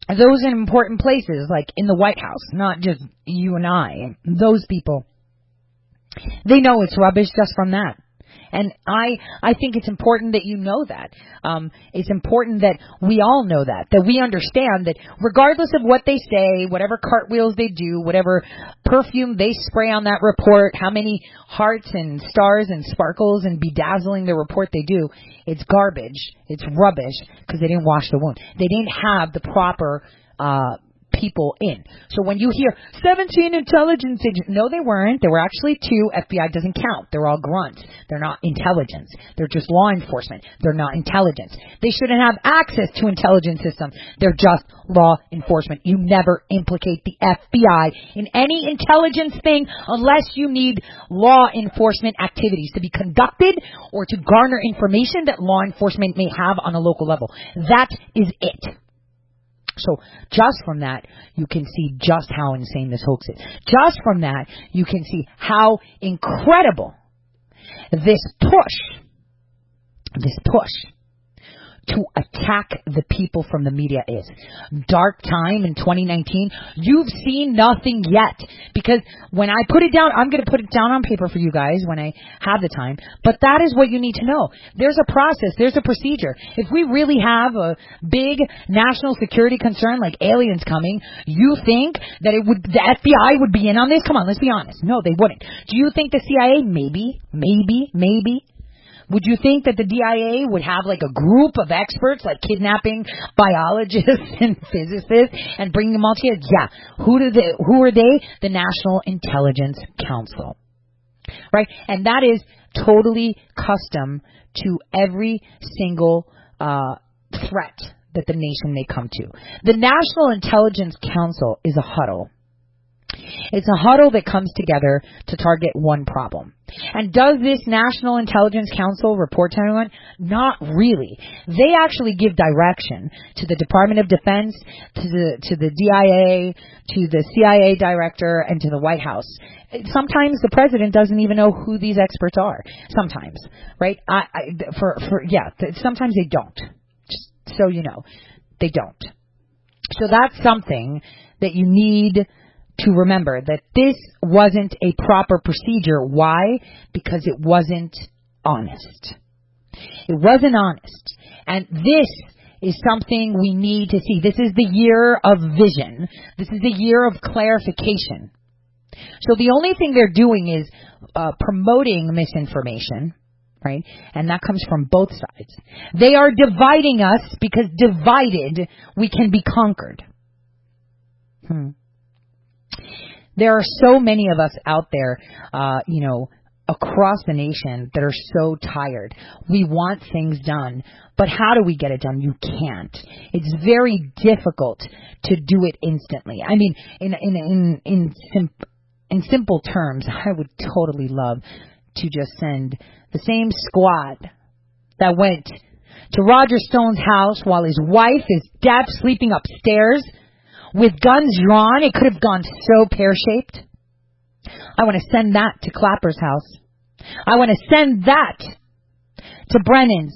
those in important places, like in the White House, not just you and I, those people, they know it's rubbish just from that. And I, I think it's important that you know that. Um, it's important that we all know that, that we understand that regardless of what they say, whatever cartwheels they do, whatever perfume they spray on that report, how many hearts and stars and sparkles and bedazzling the report they do, it's garbage. It's rubbish because they didn't wash the wound. They didn't have the proper uh people in. So when you hear seventeen intelligence agents, no, they weren't. There were actually two. F B I doesn't count. They're all grunts. They're not intelligence. They're just law enforcement. They're not intelligence. They shouldn't have access to intelligence systems. They're just law enforcement. You never implicate the F B I in any intelligence thing unless you need law enforcement activities to be conducted or to garner information that law enforcement may have on a local level. That is it. So just from that, you can see just how insane this hoax is. Just from that, you can see how incredible this push, this push to attack the people from the media is. Dark time in twenty nineteen. You've seen nothing yet. Because when I put it down, I'm going to put it down on paper for you guys when I have the time. But that is what you need to know. There's a process. There's a procedure. If we really have a big national security concern like aliens coming, you think that it would, the F B I would be in on this? Come on, let's be honest. No, they wouldn't. Do you think the C I A? Maybe, maybe, maybe. Would you think that the D I A would have like a group of experts, like kidnapping biologists and physicists, and bringing them all together? Yeah. Who do they? Who are they? The National Intelligence Council, right? And that is totally custom to every single uh, threat that the nation may come to. The National Intelligence Council is a huddle. It's a huddle that comes together to target one problem. And does this National Intelligence Council report to anyone? Not really. They actually give direction to the Department of Defense, to the to the D I A, to the C I A director, and to the White House. Sometimes the president doesn't even know who these experts are. Sometimes, right? I, I for for yeah. Sometimes they don't. Just so you know, they don't. So that's something that you need to remember, that this wasn't a proper procedure. Why? Because it wasn't honest. It wasn't honest. And this is something we need to see. This is the year of vision. This is the year of clarification. So the only thing they're doing is uh, promoting misinformation, right? And that comes from both sides. They are dividing us because divided we can be conquered. Hmm. There are so many of us out there, uh, you know, across the nation that are so tired. We want things done, but how do we get it done? You can't. It's very difficult to do it instantly. I mean, in in in in, simp- in simple terms, I would totally love to just send the same squad that went to Roger Stone's house while his wife is deaf, sleeping upstairs with guns drawn. It could have gone so pear-shaped. I want to send that to Clapper's house. I want to send that to Brennan's.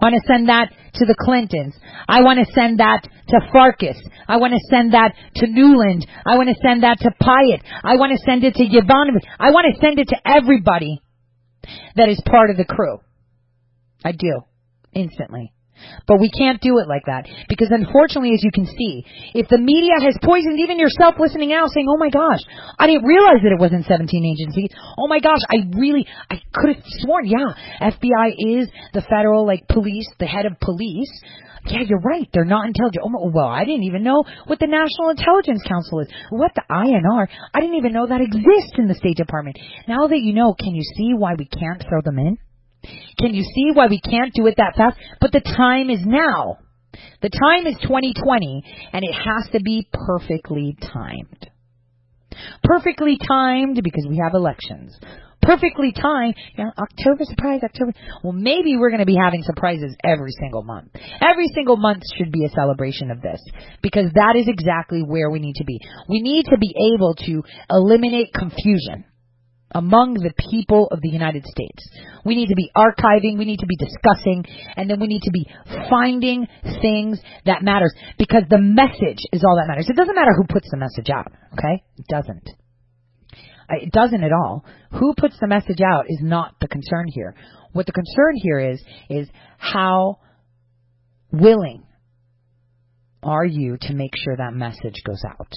I want to send that to the Clintons. I want to send that to Farkas. I want to send that to Newland. I want to send that to Pyatt. I want to send it to Yovanovitch. I want to send it to everybody that is part of the crew. I do. Instantly. But we can't do it like that because, unfortunately, as you can see, if the media has poisoned even yourself listening now saying, oh, my gosh, I didn't realize that it wasn't seventeen agencies. Oh, my gosh, I really, I could have sworn, yeah, F B I is the federal, like, police, the head of police. Yeah, you're right. They're not intelligent. Oh, well, I didn't even know what the National Intelligence Council is. What the I N R? I didn't even know that exists in the State Department. Now that you know, can you see why we can't throw them in? Can you see why we can't do it that fast? But the time is now. The time is twenty twenty, and it has to be perfectly timed. Perfectly timed because we have elections. Perfectly timed. You know, October surprise, October. Well, maybe we're going to be having surprises every single month. Every single month should be a celebration of this because that is exactly where we need to be. We need to be able to eliminate confusion among the people of the United States. We need to be archiving, we need to be discussing, and then we need to be finding things that matters because the message is all that matters. It doesn't matter who puts the message out, okay? It doesn't. It doesn't at all. Who puts the message out is not the concern here. What the concern here is, is how willing are you to make sure that message goes out?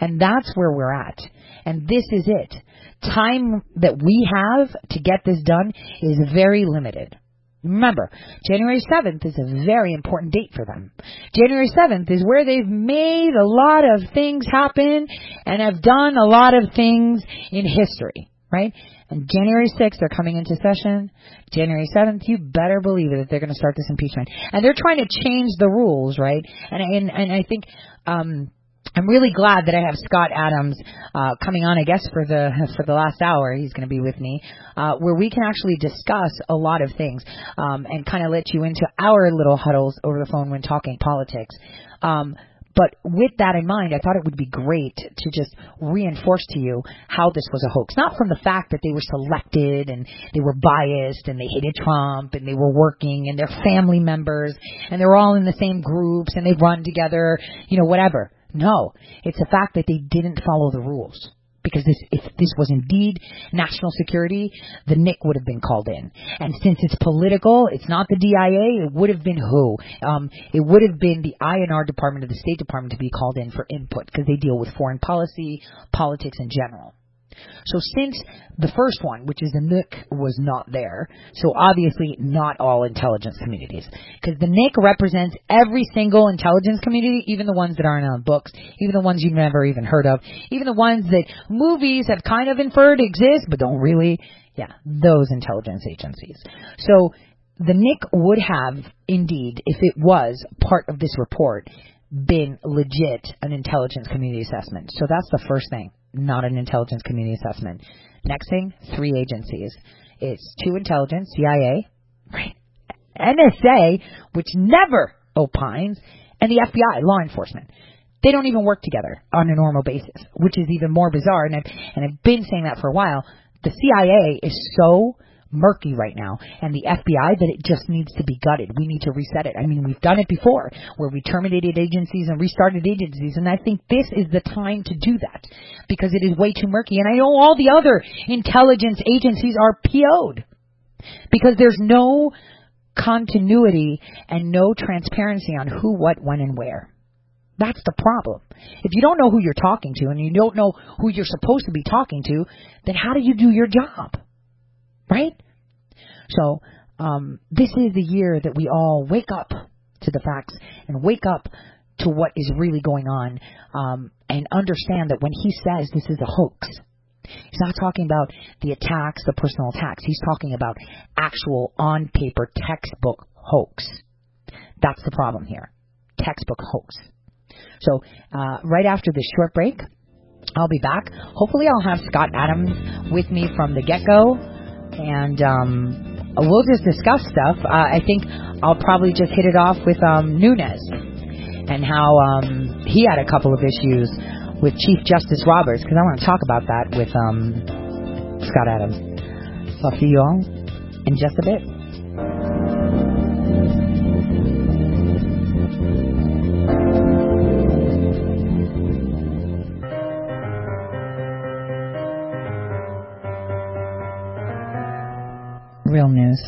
And that's where we're at. And this is it. Time that we have to get this done is very limited. Remember, January seventh is a very important date for them. January seventh is where they've made a lot of things happen and have done a lot of things in history, right? And January sixth, they're coming into session. January seventh, you better believe it that they're going to start this impeachment. And they're trying to change the rules, right? And and, and I think... Um, I'm really glad that I have Scott Adams uh, coming on, I guess, for the for the last hour. He's going to be with me, uh, where we can actually discuss a lot of things um, and kind of let you into our little huddles over the phone when talking politics. Um, but with that in mind, I thought it would be great to just reinforce to you how this was a hoax, not from the fact that they were selected and they were biased and they hated Trump and they were working and they're family members and they're all in the same groups and they run together, you know, whatever. No, it's the fact that they didn't follow the rules because this, if this was indeed national security, the N I C would have been called in. And since it's political, it's not the D I A, it would have been who? Um, it would have been the I N R Department of the State Department to be called in for input because they deal with foreign policy, politics in general. So since the first one, which is the N I C, was not there, so obviously not all intelligence communities, because the N I C represents every single intelligence community, even the ones that aren't on books, even the ones you've never even heard of, even the ones that movies have kind of inferred exist, but don't really, yeah, those intelligence agencies. So the N I C would have, indeed, if it was part of this report, been legit an intelligence community assessment. So that's the first thing. Not an intelligence community assessment. Next thing, three agencies. It's two intelligence, C I A, right? N S A, which never opines, and the F B I, law enforcement. They don't even work together on a normal basis, which is even more bizarre. And I've, and I've been saying that for a while. The C I A is so murky right now. And the F B I, that it just needs to be gutted. We need to reset it. I mean, we've done it before where we terminated agencies and restarted agencies. And I think this is the time to do that because it is way too murky. And I know all the other intelligence agencies are P O'd because there's no continuity and no transparency on who, what, when, and where. That's the problem. If you don't know who you're talking to and you don't know who you're supposed to be talking to, then how do you do your job? Right? So um, this is the year that we all wake up to the facts and wake up to what is really going on um, and understand that when he says this is a hoax, he's not talking about the attacks, the personal attacks. He's talking about actual on-paper textbook hoax. That's the problem here. Textbook hoax. So uh, right after this short break, I'll be back. Hopefully I'll have Scott Adams with me from the get-go, and um, we'll just discuss stuff. Uh, I think I'll probably just hit it off with um, Nunes and how um, he had a couple of issues with Chief Justice Roberts, because I want to talk about that with um, Scott Adams. So I'll see you all in just a bit. Real news.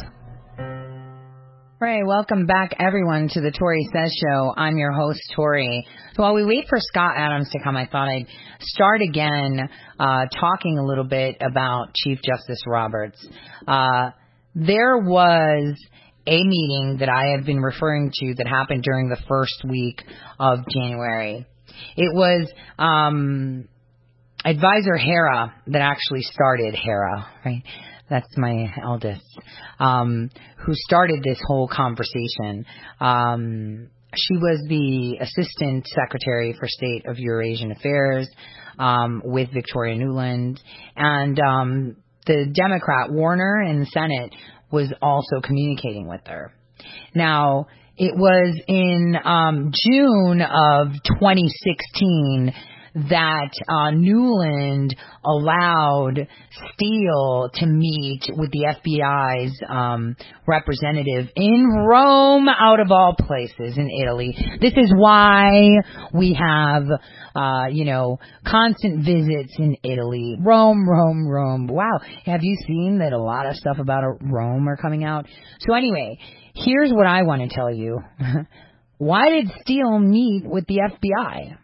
Ray, welcome back, everyone, to the Tori Says Show. I'm your host, Tori. So while we wait for Scott Adams to come, I thought I'd start again uh, talking a little bit about Chief Justice Roberts. Uh, there was a meeting that I have been referring to that happened during the first week of January. It was um, Advisor Hera that actually started Hera, right? That's my eldest, um, who started this whole conversation. Um, she was the Assistant Secretary for State of Eurasian Affairs um, with Victoria Nuland. And um, the Democrat, Warner, in the Senate was also communicating with her. Now, it was in um, June of twenty sixteen that uh, Nuland allowed Steele to meet with the F B I's um, representative in Rome, out of all places, in Italy. This is why we have, uh, you know, constant visits in Italy. Rome, Rome, Rome. Wow. Have you seen that a lot of stuff about Rome are coming out? So anyway, here's what I want to tell you. Why did Steele meet with the F B I?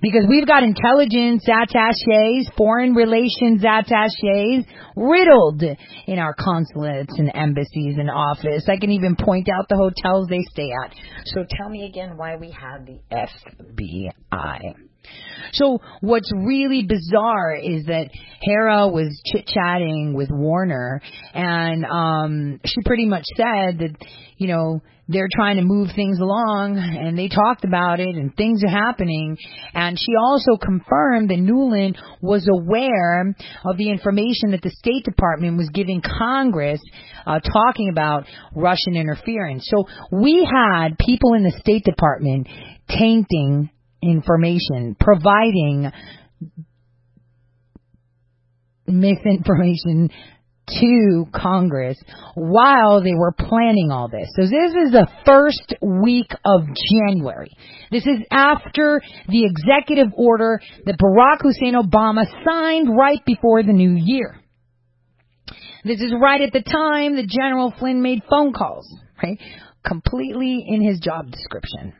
Because we've got intelligence attachés, foreign relations attachés, riddled in our consulates and embassies and office. I can even point out the hotels they stay at. So tell me again why we have the F B I. So what's really bizarre is that Hera was chit-chatting with Warner, and um, she pretty much said that, you know, they're trying to move things along, and they talked about it, and things are happening. And she also confirmed that Nuland was aware of the information that the State Department was giving Congress uh, talking about Russian interference. So we had people in the State Department tainting information, providing misinformation to Congress while they were planning all this. So this is the first week of January. This is after the executive order that Barack Hussein Obama signed right before the new year. This is right at the time that General Flynn made phone calls, right? Completely in his job description.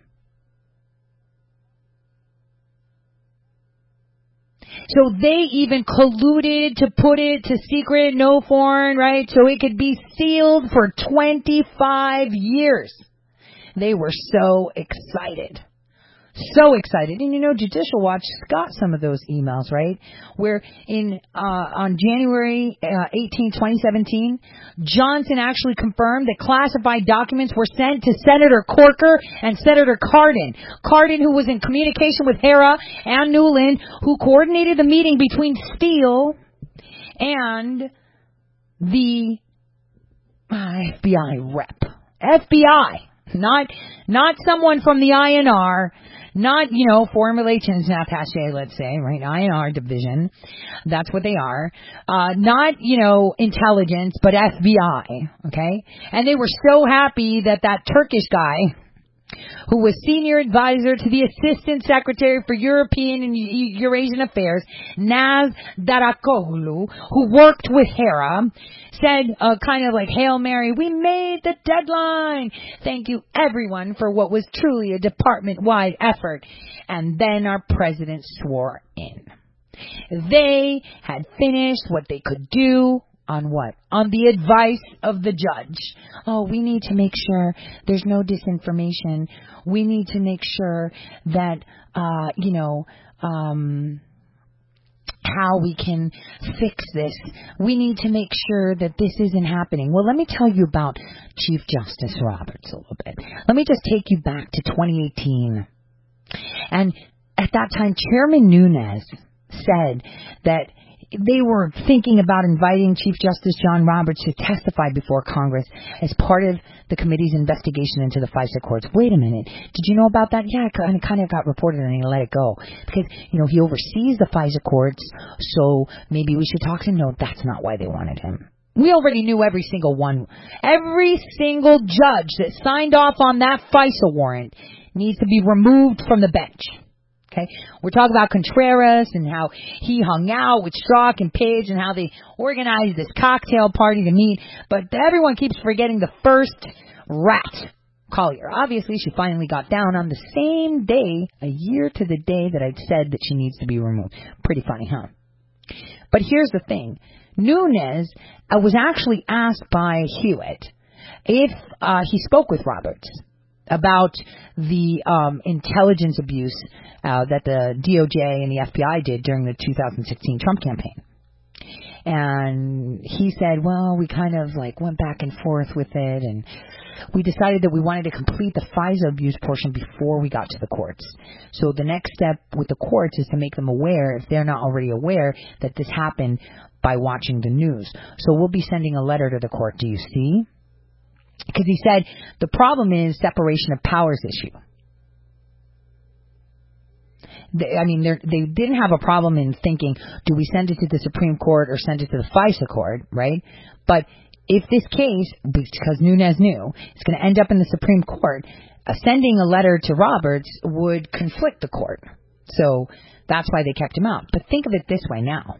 So they even colluded to put it to secret, no foreign, right? So it could be sealed for twenty-five years. They were so excited. So excited. And, you know, Judicial Watch got some of those emails, right? Where in uh, on January uh, eighteenth, twenty seventeen, Johnson actually confirmed that classified documents were sent to Senator Corker and Senator Cardin. Cardin, who was in communication with Hera and Nuland, who coordinated the meeting between Steele and the uh, F B I rep. F B I. Not not someone from the I N R, Not, you know, foreign relations attaché, let's say, right? I N R division. That's what they are. Uh, not, you know, intelligence, but F B I, okay? And they were so happy that that Turkish guy, who was senior advisor to the Assistant Secretary for European and Eurasian Affairs, Naz Darakoglu, who worked with Hera, said uh, kind of like, Hail Mary, we made the deadline. Thank you, everyone, for what was truly a department-wide effort. And then our president swore in. They had finished what they could do. On what? On the advice of the judge. Oh, we need to make sure there's no disinformation. We need to make sure that, uh, you know, um, how we can fix this. We need to make sure that this isn't happening. Well, let me tell you about Chief Justice Roberts a little bit. Let me just take you back to twenty eighteen. And at that time, Chairman Nunes said that they were thinking about inviting Chief Justice John Roberts to testify before Congress as part of the committee's investigation into the FISA courts. Wait a minute. Did you know about that? Yeah, it kind of got reported and he let it go. Because, you know, he oversees the FISA courts, so maybe we should talk to him. No, that's not why they wanted him. We already knew every single one. Every single judge that signed off on that FISA warrant needs to be removed from the bench. Okay. We're talking about Contreras and how he hung out with Strzok and Page and how they organized this cocktail party to meet. But everyone keeps forgetting the first rat, Collier. Obviously, she finally got down on the same day, a year to the day that I'd said that she needs to be removed. Pretty funny, huh? But here's the thing. Nunes was actually asked by Hewitt if uh, he spoke with Roberts about the um, intelligence abuse uh, that the D O J and the F B I did during the two thousand sixteen Trump campaign. And he said, well, we kind of like went back and forth with it, and we decided that we wanted to complete the FISA abuse portion before we got to the courts. So the next step with the courts is to make them aware, if they're not already aware, that this happened by watching the news. So we'll be sending a letter to the court. Do you see? Because he said the problem is separation of powers issue. They, I mean, they didn't have a problem in thinking, do we send it to the Supreme Court or send it to the FISA court, right? But if this case, because Nunes knew, it's going to end up in the Supreme Court, uh, sending a letter to Roberts would conflict the court. So that's why they kept him out. But think of it this way now.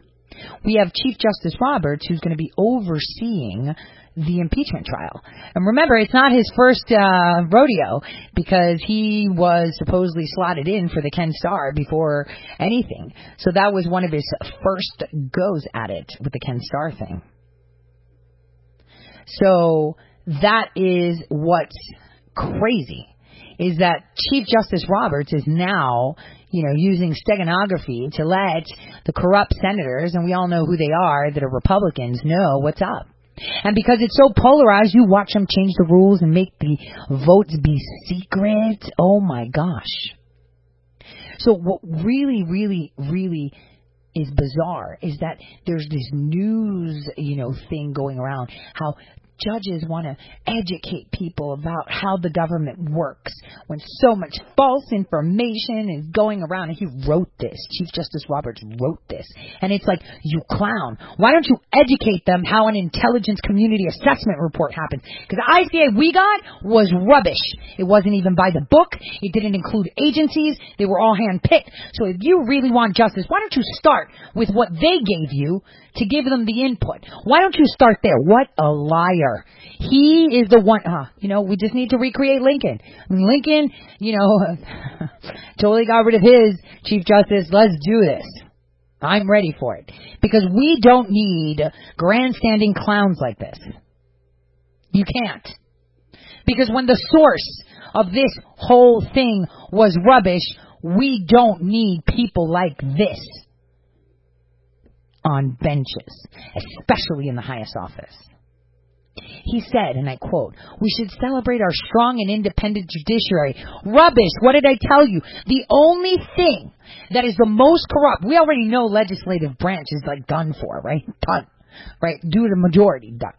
We have Chief Justice Roberts, who's going to be overseeing the impeachment trial. And remember, it's not his first uh, rodeo, because he was supposedly slotted in for the Ken Starr before anything. So that was one of his first goes at it with the Ken Starr thing. So that is what's crazy, is that Chief Justice Roberts is now, you know, using steganography to let the corrupt senators, and we all know who they are, that are Republicans, know what's up. And because it's so polarized, you watch them change the rules and make the votes be secret. Oh, my gosh. So what really, really, really is bizarre is that there's this news, you know, thing going around, how judges want to educate people about how the government works when so much false information is going around. And he wrote this. Chief Justice Roberts wrote this. And it's like, you clown. Why don't you educate them how an intelligence community assessment report happens? Because the I C A we got was rubbish. It wasn't even by the book. It didn't include agencies. They were all hand-picked. So if you really want justice, why don't you start with what they gave you to give them the input? Why don't you start there? What a liar. He is the one, uh, you know, we just need to recreate Lincoln. Lincoln, you know, totally got rid of his Chief Justice. Let's do this. I'm ready for it. Because we don't need grandstanding clowns like this. You can't. Because when the source of this whole thing was rubbish, we don't need people like this on benches, especially in the highest office. He said, and I quote, "We should celebrate our strong and independent judiciary." Rubbish. What did I tell you? The only thing that is the most corrupt, we already know legislative branch is like done for, right? Done. Right? Due to majority, done.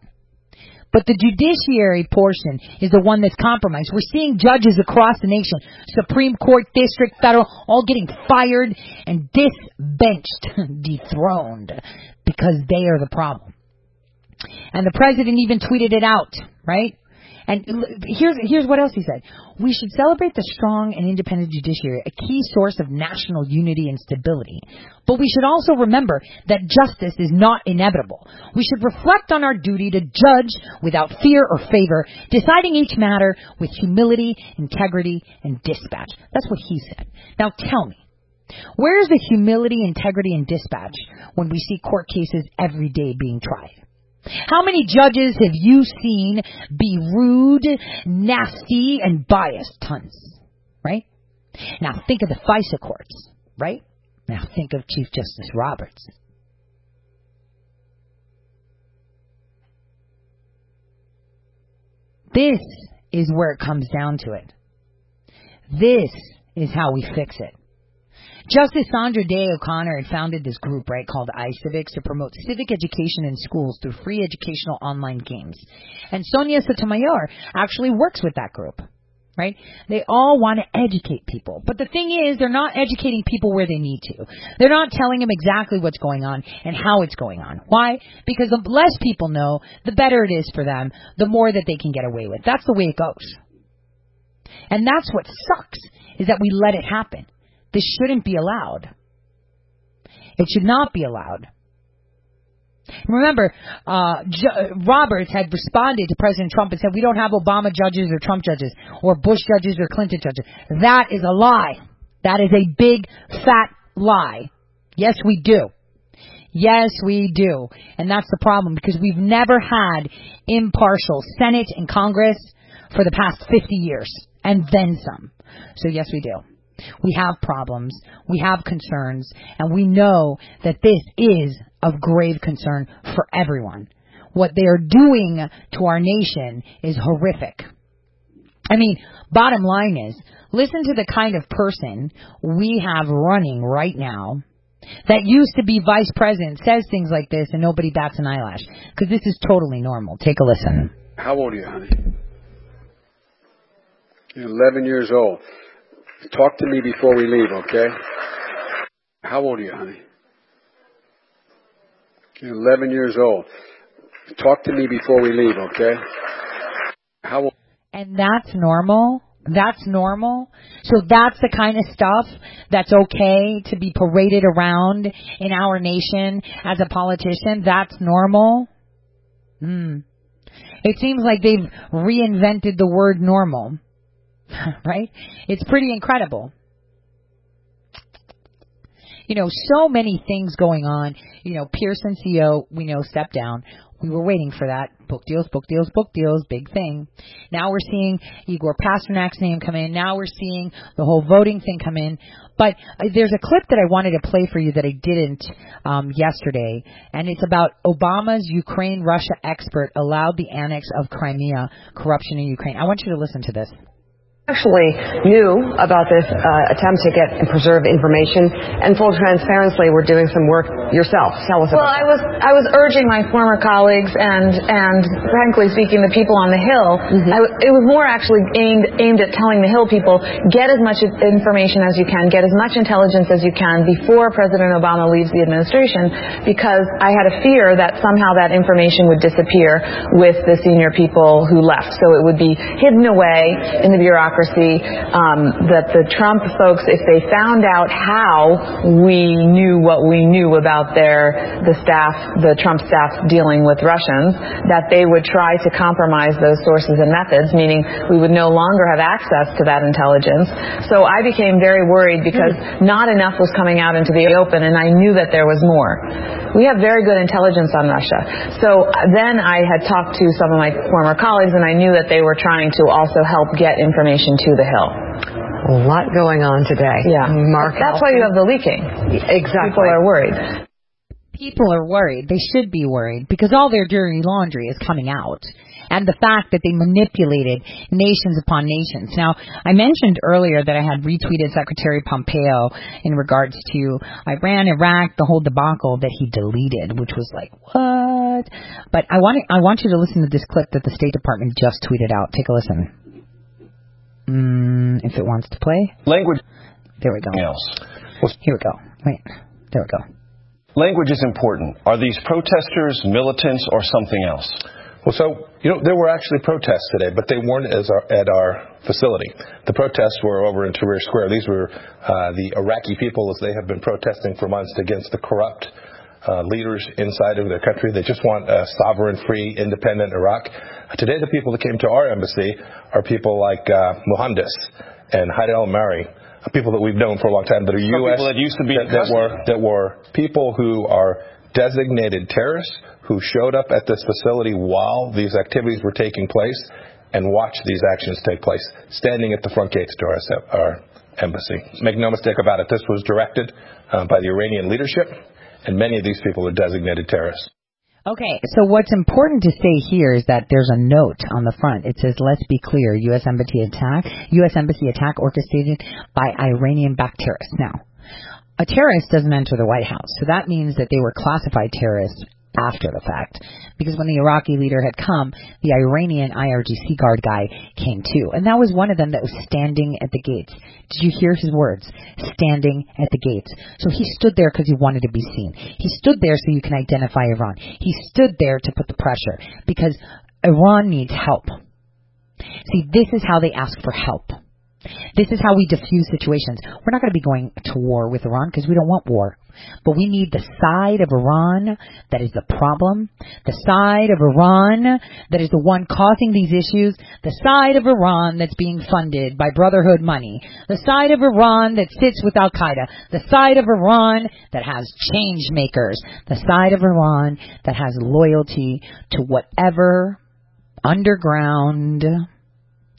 But the judiciary portion is the one that's compromised. We're seeing judges across the nation, Supreme Court, district, federal, all getting fired and disbenched, dethroned, because they are the problem. And the president even tweeted it out, right? And here's here's what else he said. We should celebrate the strong and independent judiciary, a key source of national unity and stability. But we should also remember that justice is not inevitable. We should reflect on our duty to judge without fear or favor, deciding each matter with humility, integrity, and dispatch. That's what he said. Now tell me, where is the humility, integrity, and dispatch when we see court cases every day being tried? How many judges have you seen be rude, nasty, and biased? Tons, right? Now think of the FISA courts, right? Now think of Chief Justice Roberts. This is where it comes down to it. This is how we fix it. Justice Sandra Day O'Connor had founded this group, right, called iCivics, to promote civic education in schools through free educational online games. And Sonia Sotomayor actually works with that group, right? They all want to educate people. But the thing is, they're not educating people where they need to. They're not telling them exactly what's going on and how it's going on. Why? Because the less people know, the better it is for them, the more that they can get away with. That's the way it goes. And that's what sucks, is that we let it happen. This shouldn't be allowed. It should not be allowed. Remember, uh, J- Roberts had responded to President Trump and said, we don't have Obama judges or Trump judges or Bush judges or Clinton judges. That is a lie. That is a big, fat lie. Yes, we do. Yes, we do. And that's the problem, because we've never had impartial Senate and Congress for the past fifty years and then some. So yes, we do. We have problems, we have concerns, and we know that this is of grave concern for everyone. What they are doing to our nation is horrific. I mean, bottom line is, listen to the kind of person we have running right now that used to be vice president, says things like this, and nobody bats an eyelash, because this is totally normal. Take a listen. How old are you, honey? You're eleven years old. Talk to me before we leave, okay? How old are you, honey? You're eleven years old. Talk to me before we leave, okay? How old? And that's normal. That's normal. So that's the kind of stuff that's okay to be paraded around in our nation as a politician. That's normal. Mm. It seems like they've reinvented the word normal. Right? It's pretty incredible. You know, so many things going on. You know, Pearson C E O, we know, stepped down. We were waiting for that. Book deals, book deals, book deals, big thing. Now we're seeing Igor Pasternak's name come in. Now we're seeing the whole voting thing come in. But there's a clip that I wanted to play for you that I didn't um, yesterday, and it's about Obama's Ukraine-Russia expert allowed the annex of Crimea, corruption in Ukraine. I want you to listen to this. Actually knew about this uh, attempt to get and preserve information, and full transparency, we're doing some work yourself. Tell us well, about Well, I was I was urging my former colleagues and, and frankly speaking, the people on the Hill. Mm-hmm. I w- it was more actually aimed aimed at telling the Hill people, get as much information as you can, get as much intelligence as you can before President Obama leaves the administration, because I had a fear that somehow that information would disappear with the senior people who left. So it would be hidden away in the bureaucracy. Um, that the Trump folks, if they found out how we knew what we knew about their the staff, the Trump staff dealing with Russians, that they would try to compromise those sources and methods, meaning we would no longer have access to that intelligence. So I became very worried, because not enough was coming out into the open, and I knew that there was more. We have very good intelligence on Russia. So then I had talked to some of my former colleagues, and I knew that they were trying to also help get information to the Hill. A lot going on today. Yeah. Mark, that's Alton. Why you have the leaking. Exactly. People are worried. People are worried. They should be worried, because all their dirty laundry is coming out. And the fact that they manipulated nations upon nations. Now, I mentioned earlier that I had retweeted Secretary Pompeo in regards to Iran, Iraq, the whole debacle that he deleted, which was like, what? what? But I want I want you to listen to this clip that the State Department just tweeted out. Take a listen. Mm, if it wants to play. Language. There we go. Else. Here we go. Wait. There we go. Language is important. Are these protesters, militants, or something else? Well, so, you know, there were actually protests today, but they weren't as our, at our facility. The protests were over in Tahrir Square. These were uh, the Iraqi people, as they have been protesting for months against the corrupt uh, leaders inside of their country. They just want a sovereign, free, independent Iraq. Today, the people that came to our embassy are people like uh, Mohandas and Haider al-Mari, people that we've known for a long time that are U S People that used to be that, that were that were people who are designated terrorists who showed up at this facility while these activities were taking place and watched these actions take place, standing at the front gates to our, our embassy. Make no mistake about it, this was directed uh, by the Iranian leadership, and many of these people are designated terrorists. Okay, so what's important to say here is that there's a note on the front. It says, let's be clear, U S. Embassy attack, U S. Embassy attack orchestrated by Iranian-backed terrorists. Now, a terrorist doesn't enter the White House, so that means that they were classified terrorists after the fact, because when the Iraqi leader had come, the Iranian I R G C guard guy came too, and that was one of them that was standing at the gates. Did you hear his words? Standing at the gates. So he stood there because he wanted to be seen. He stood there so you can identify Iran. He stood there to put the pressure, because Iran needs help. See, this is how they ask for help. This is how we diffuse situations. We're not going to be going to war with Iran because we don't want war. But we need the side of Iran that is the problem, the side of Iran that is the one causing these issues, the side of Iran that's being funded by Brotherhood money, the side of Iran that sits with Al-Qaeda, the side of Iran that has change makers, the side of Iran that has loyalty to whatever underground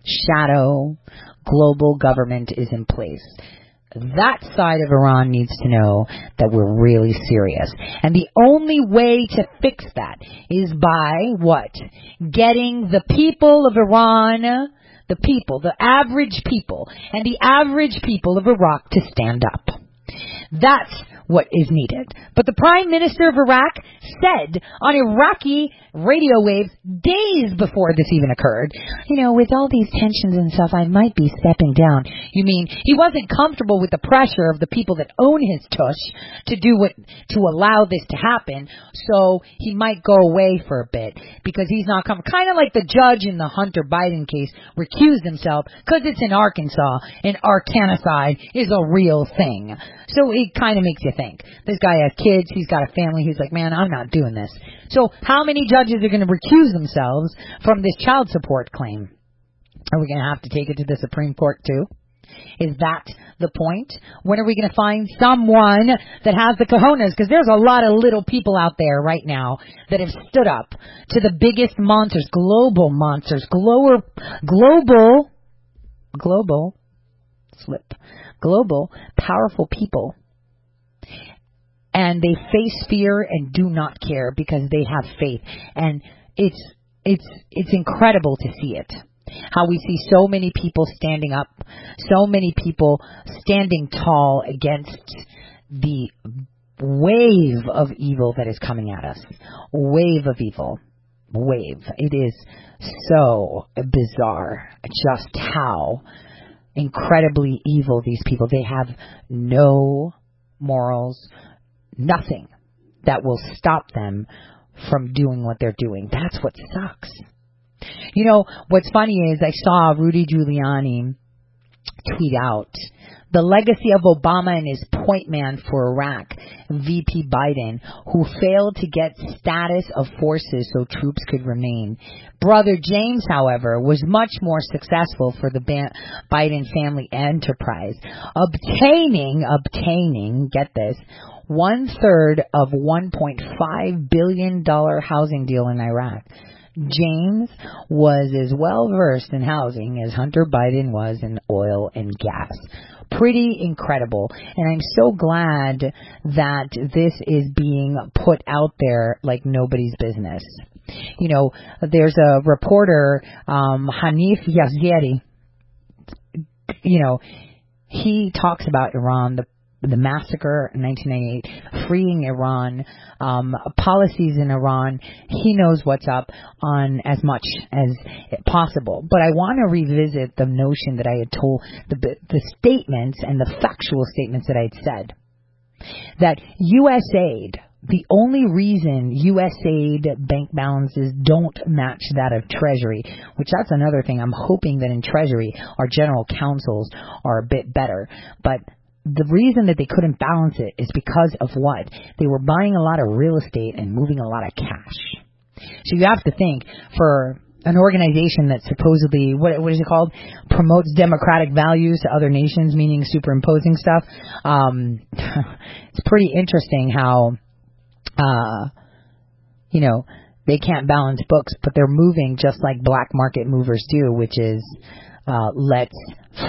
shadow global government is in place. That side of Iran needs to know that we're really serious. And the only way to fix that is by what? Getting the people of Iran, the people, the average people, and the average people of Iraq to stand up. That's what is needed. But the Prime Minister of Iraq said on Iraqi radio waves days before this even occurred, you know, with all these tensions and stuff, I might be stepping down. You mean he wasn't comfortable with the pressure of the people that own his tush to do what, to allow this to happen, so he might go away for a bit because he's not comfortable. Kind of like the judge in the Hunter Biden case recused himself because it's in Arkansas and Arkansas is a real thing. So it kind of makes you think. This guy has kids. He's got a family. He's like, man, I'm not doing this. So how many judges are going to recuse themselves from this child support claim? Are we going to have to take it to the Supreme Court, too? Is that the point? When are we going to find someone that has the cojones? Because there's a lot of little people out there right now that have stood up to the biggest monsters, global monsters, global, global, global, slip, global, powerful people. And they face fear and do not care because they have faith. And it's it's it's incredible to see it. How we see so many people standing up, so many people standing tall against the wave of evil that is coming at us. Wave of evil. Wave. It is so bizarre just how incredibly evil these people. They have no morals, nothing that will stop them from doing what they're doing. That's what sucks. You know, what's funny is I saw Rudy Giuliani tweet out the legacy of Obama and his point man for Iraq, V P Biden, who failed to get status of forces so troops could remain. Brother James, however, was much more successful for the Biden family enterprise, obtaining, obtaining, get this, one-third of one point five billion dollars housing deal in Iraq. James was as well-versed in housing as Hunter Biden was in oil and gas. Pretty incredible. And I'm so glad that this is being put out there like nobody's business. You know, there's a reporter, um, Hanif Yaziri, you know, he talks about Iran, the the massacre in nineteen ninety-eight, freeing Iran, um, policies in Iran. He knows what's up on as much as possible. But I want to revisit the notion that I had told, the, the statements and the factual statements that I'd said, that U S aid, the only reason U S aid bank balances don't match that of Treasury, which that's another thing I'm hoping that in Treasury our general counsels are a bit better, but the reason that they couldn't balance it is because of what? They were buying a lot of real estate and moving a lot of cash. So you have to think, for an organization that supposedly, what, what is it called, promotes democratic values to other nations, meaning superimposing stuff, um, it's pretty interesting how... Uh, you know, they can't balance books, but they're moving just like black market movers do, which is uh, let's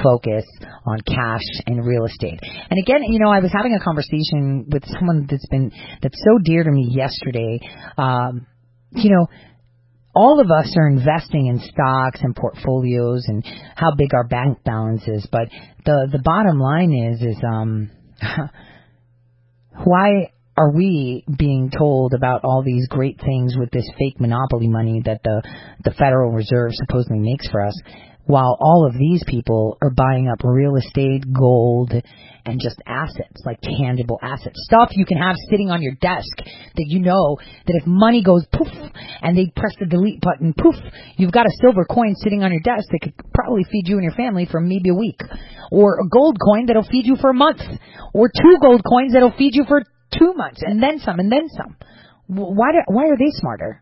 focus on cash and real estate. And again, you know, I was having a conversation with someone that's been, that's so dear to me yesterday. Um, you know, all of us are investing in stocks and portfolios and how big our bank balance is, but the, the bottom line is, is um, why... are we being told about all these great things with this fake monopoly money that the, the Federal Reserve supposedly makes for us, while all of these people are buying up real estate, gold, and just assets, like tangible assets, stuff you can have sitting on your desk that you know that if money goes poof and they press the delete button, poof, you've got a silver coin sitting on your desk that could probably feed you and your family for maybe a week, or a gold coin that'll feed you for a month, or two gold coins that'll feed you for two months, and then some, and then some. Why do, why are they smarter?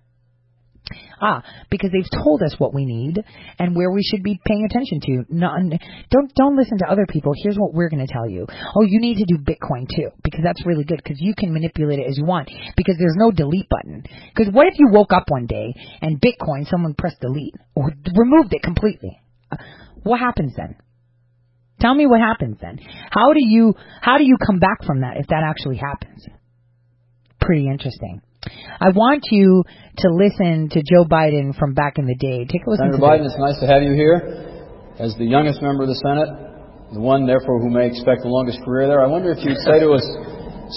Ah, because they've told us what we need and where we should be paying attention to. None, don't don't listen to other people. Here's what we're going to tell you. Oh, you need to do Bitcoin too, because that's really good, because you can manipulate it as you want, because there's no delete button. Because what if you woke up one day and Bitcoin, someone pressed delete or removed it completely? What happens then? Tell me what happens then. How do you how do you come back from that if that actually happens? Pretty interesting. I want you to listen to Joe Biden from back in the day. Take a listen. Senator to Biden, this. It's nice to have you here as the youngest member of the Senate, the one, therefore, who may expect the longest career there. I wonder if you'd say to us,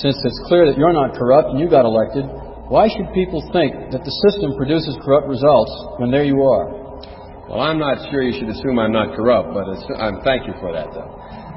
since it's clear that you're not corrupt and you got elected, why should people think that the system produces corrupt results when there you are? Well, I'm not sure you should assume I'm not corrupt, but it's, um, thank you for that, though.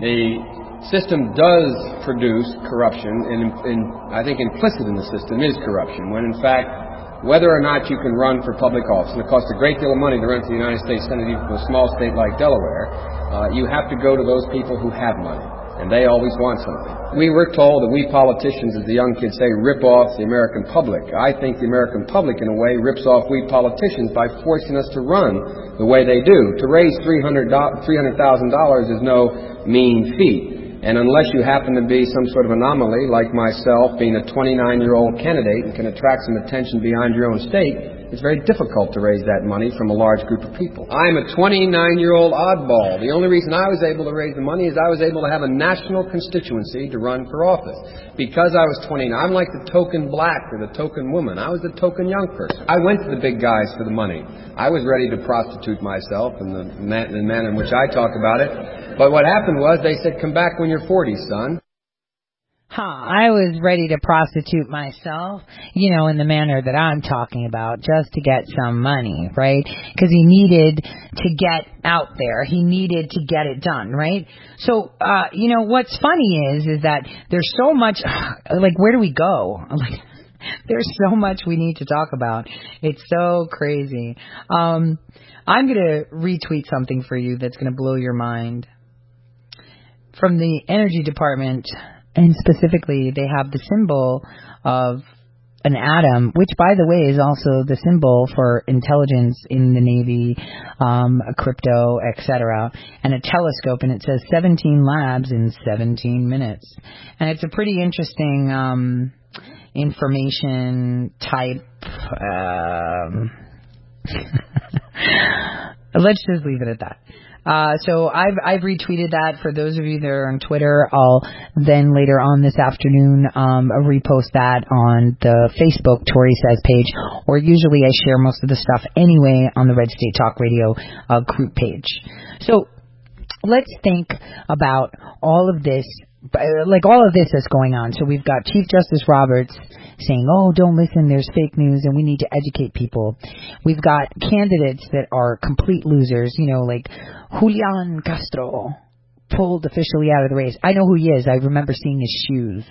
The system does produce corruption, and in, in, I think implicit in the system is corruption, when, in fact, whether or not you can run for public office, and it costs a great deal of money to run for the United States Senate, even for a small state like Delaware, uh, you have to go to those people who have money, and they always want something. We were told that we politicians, as the young kids say, rip off the American public. I think the American public, in a way, rips off we politicians by forcing us to run the way they do. To raise three hundred thousand dollars is no mean feat. And unless you happen to be some sort of anomaly, like myself, being a twenty-nine-year-old candidate and can attract some attention beyond your own state, it's very difficult to raise that money from a large group of people. I'm a twenty-nine-year-old oddball. The only reason I was able to raise the money is I was able to have a national constituency to run for office. Because I was twenty-nine, I'm like the token black or the token woman. I was the token young person. I went to the big guys for the money. I was ready to prostitute myself in the, man, the manner in which I talk about it. But what happened was they said, come back when you're forty, son. Huh, I was ready to prostitute myself, you know, in the manner that I'm talking about, just to get some money, right? Because he needed to get out there. He needed to get it done, right? So, uh, you know, what's funny is, is that there's so much, like, where do we go? Like, there's so much we need to talk about. It's so crazy. Um, I'm going to retweet something for you that's going to blow your mind. From the Energy Department, and specifically they have the symbol of an atom, which, by the way, is also the symbol for intelligence in the Navy, um, crypto, et cetera, and a telescope, and it says seventeen labs in seventeen minutes. And it's a pretty interesting um, information type. Um, let's just leave it at that. Uh, so I've, I've retweeted that for those of you that are on Twitter. I'll then later on this afternoon, um, repost that on the Facebook Tory Says page, or usually I share most of the stuff anyway on the Red State Talk Radio, uh, group page. So let's think about all of this like all of this that's going on. So we've got Chief Justice Roberts saying, oh, don't listen, there's fake news and we need to educate people. We've got candidates that are complete losers, you know, like Julian Castro, pulled officially out of the race. I know who he is. I remember seeing his shoes.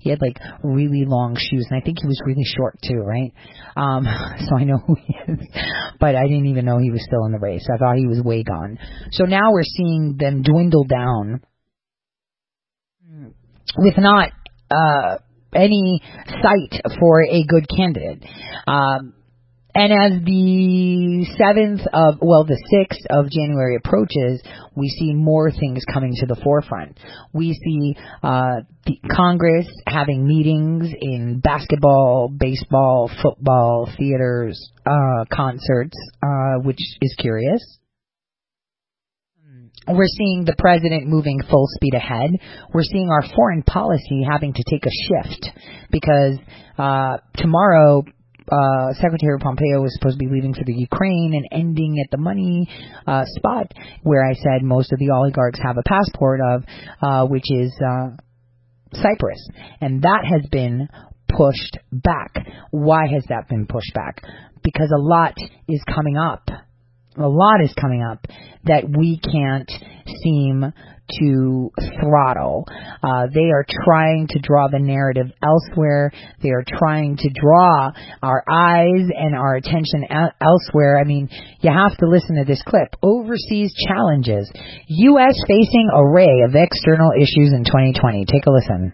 He had like really long shoes, and I think he was really short too, right? Um, so I know who he is. But I didn't even know he was still in the race. I thought he was way gone. So now we're seeing them dwindle down with not uh, any sight for a good candidate. Um, and as the seventh of, well, the sixth of January approaches, we see more things coming to the forefront. We see uh, the Congress having meetings in basketball, baseball, football, theaters, uh, concerts, uh, which is curious. We're seeing the president moving full speed ahead. We're seeing our foreign policy having to take a shift because uh, tomorrow uh, Secretary Pompeo is supposed to be leaving for the Ukraine and ending at the money uh, spot where I said most of the oligarchs have a passport of, uh, which is uh, Cyprus. And that has been pushed back. Why has that been pushed back? Because a lot is coming up. A lot is coming up that we can't seem to throttle. Uh, they are trying to draw the narrative elsewhere. They are trying to draw our eyes and our attention el- elsewhere. I mean, you have to listen to this clip. Overseas challenges. U S facing array of external issues in twenty twenty. Take a listen.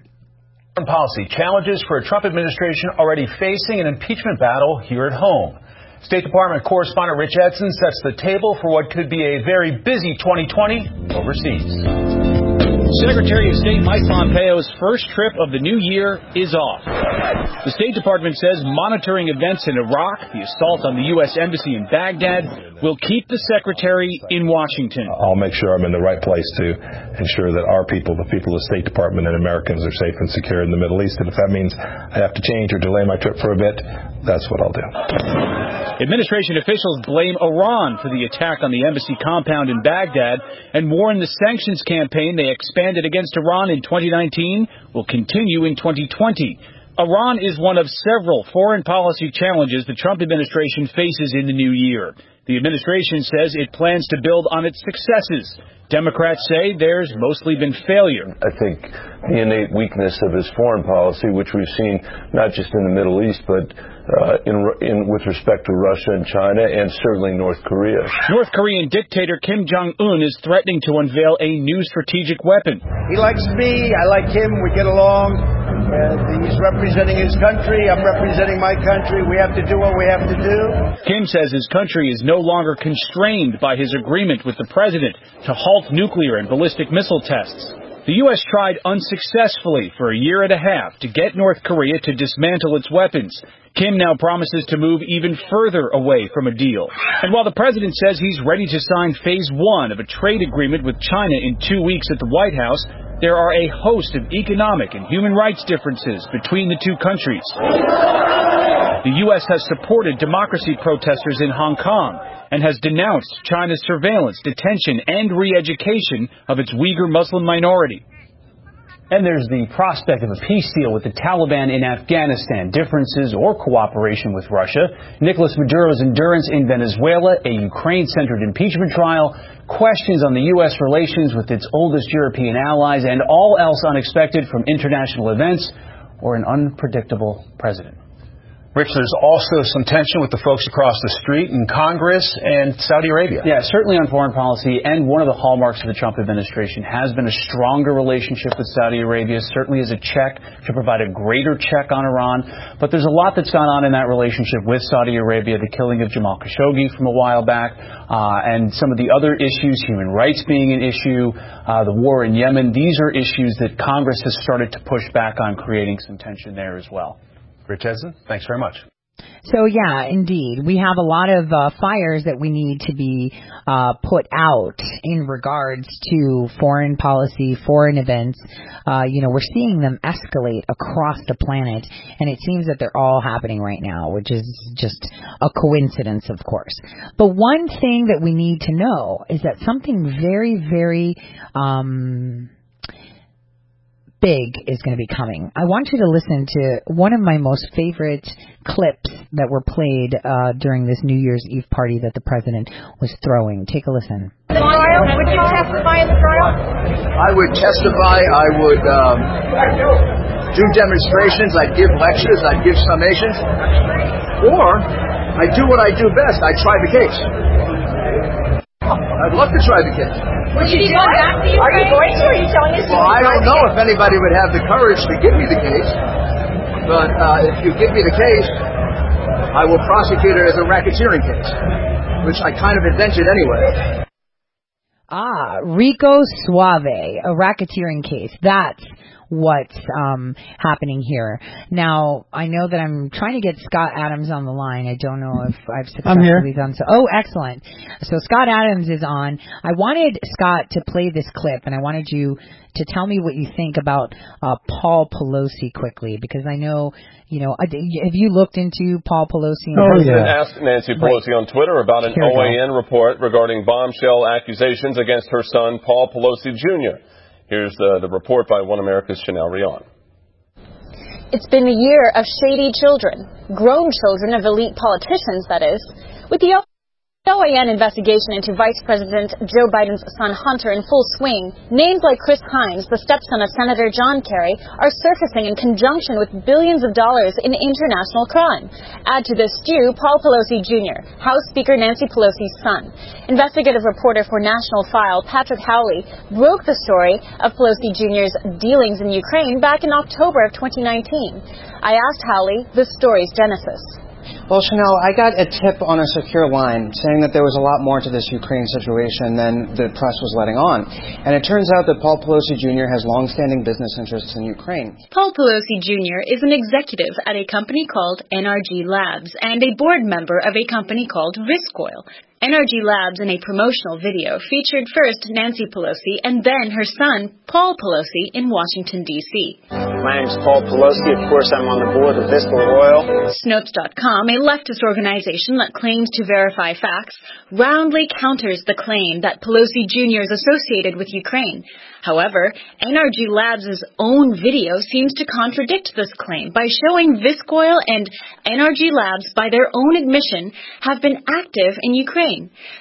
Foreign policy challenges for a Trump administration already facing an impeachment battle here at home. State Department correspondent Rich Edson sets the table for what could be a very busy twenty twenty overseas. Secretary of State Mike Pompeo's first trip of the new year is off. The State Department says monitoring events in Iraq, the assault on the U S embassy in Baghdad, will keep the secretary in Washington. I'll make sure I'm in the right place to ensure that our people, the people of the State Department and Americans, are safe and secure in the Middle East. And if that means I have to change or delay my trip for a bit, that's what I'll do. Administration officials blame Iran for the attack on the embassy compound in Baghdad and warn the sanctions campaign they expanded against Iran in twenty nineteen will continue in twenty twenty. Iran is one of several foreign policy challenges the Trump administration faces in the new year. The administration says it plans to build on its successes. Democrats say there's mostly been failure. I think the innate weakness of his foreign policy, which we've seen not just in the Middle East, but uh, in, in with respect to Russia and China and certainly North Korea. North Korean dictator Kim Jong-un is threatening to unveil a new strategic weapon. He likes me. I like him. We get along. Uh, he's representing his country. I'm representing my country. We have to do what we have to do. Kim says his country is no longer constrained by his agreement with the president to halt nuclear and ballistic missile tests. The U S tried unsuccessfully for a year and a half to get North Korea to dismantle its weapons. Kim now promises to move even further away from a deal. And while the president says he's ready to sign phase one of a trade agreement with China in two weeks at the White House, there are a host of economic and human rights differences between the two countries. The U S has supported democracy protesters in Hong Kong and has denounced China's surveillance, detention, and re-education of its Uyghur Muslim minority. And there's the prospect of a peace deal with the Taliban in Afghanistan, differences or cooperation with Russia, Nicolas Maduro's endurance in Venezuela, a Ukraine-centered impeachment trial, questions on the U S relations with its oldest European allies, and all else unexpected from international events or an unpredictable president. Rich, there's also some tension with the folks across the street in Congress and Saudi Arabia. Yeah, certainly on foreign policy, and one of the hallmarks of the Trump administration has been a stronger relationship with Saudi Arabia, certainly as a check to provide a greater check on Iran. But there's a lot that's gone on in that relationship with Saudi Arabia, the killing of Jamal Khashoggi from a while back, uh, and some of the other issues, human rights being an issue, uh, the war in Yemen. These are issues that Congress has started to push back on, creating some tension there as well. Rich Edson, thanks very much. So, yeah, indeed. We have a lot of uh, fires that we need to be uh, put out in regards to foreign policy, foreign events. Uh, you know, we're seeing them escalate across the planet, and it seems that they're all happening right now, which is just a coincidence, of course. But one thing that we need to know is that something very, very um, big is going to be coming. I want you to listen to one of my most favorite clips that were played uh, during this New Year's Eve party that the president was throwing. Take a listen. Would you testify in the trial? I would testify. I would um, do demonstrations. I'd give lectures. I'd give summations. Or I do what I do best. I try the case. I'd love to try the case. Would you be going back to Ukraine? Are you going to? Are you telling us? Well, I don't know if anybody would have the courage to give me the case. But uh, if you give me the case, I will prosecute it as a racketeering case, which I kind of invented anyway. Ah, Rico Suave, a racketeering case. That's what's um, happening here. Now, I know that I'm trying to get Scott Adams on the line. I don't know if I've successfully done so. Oh, excellent. So Scott Adams is on. I wanted Scott to play this clip, and I wanted you to tell me what you think about uh, Paul Pelosi quickly, because I know, you know, have you looked into Paul Pelosi? Oh, yeah. The president asked Nancy Pelosi on Twitter about an O A N report regarding bombshell accusations against her son, Paul Pelosi Junior Here's the, the report by One America's Chanel Rion. It's been a year of shady children, grown children of elite politicians, that is, with the O A N investigation into Vice President Joe Biden's son Hunter in full swing. Names like Chris Hines, the stepson of Senator John Kerry, are surfacing in conjunction with billions of dollars in international crime. Add to this stew Paul Pelosi Junior, House Speaker Nancy Pelosi's son. Investigative reporter for National File Patrick Howley broke the story of Pelosi Junior's dealings in Ukraine back in October of twenty nineteen. I asked Howley the story's genesis. Well, Chanel, I got a tip on a secure line saying that there was a lot more to this Ukraine situation than the press was letting on. And it turns out that Paul Pelosi Junior has long-standing business interests in Ukraine. Paul Pelosi Junior is an executive at a company called N R G Labs and a board member of a company called Risk Oil. N R G Labs, in a promotional video, featured first Nancy Pelosi and then her son, Paul Pelosi, in Washington, D C. My name's Paul Pelosi. Of course, I'm on the board of Risk Oil. Snopes dot com, a leftist organization that claims to verify facts, roundly counters the claim that Pelosi Junior is associated with Ukraine. However, N R G Labs' own video seems to contradict this claim by showing Risk Oil and N R G Labs, by their own admission, have been active in Ukraine.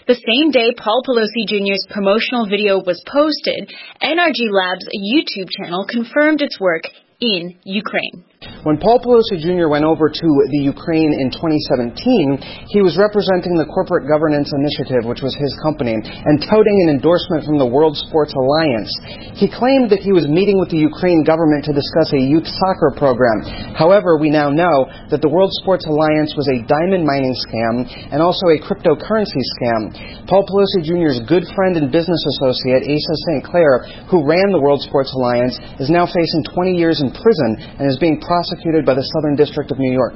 The same day Paul Pelosi Junior's promotional video was posted, N R G Labs' YouTube channel confirmed its work in Ukraine. When Paul Pelosi Junior went over to the Ukraine in twenty seventeen, he was representing the Corporate Governance Initiative, which was his company, and touting an endorsement from the World Sports Alliance. He claimed that he was meeting with the Ukraine government to discuss a youth soccer program. However, we now know that the World Sports Alliance was a diamond mining scam and also a cryptocurrency scam. Paul Pelosi Junior's good friend and business associate, Asa Saint Clair, who ran the World Sports Alliance, is now facing twenty years in prison and is being prosecuted by the Southern District of New York.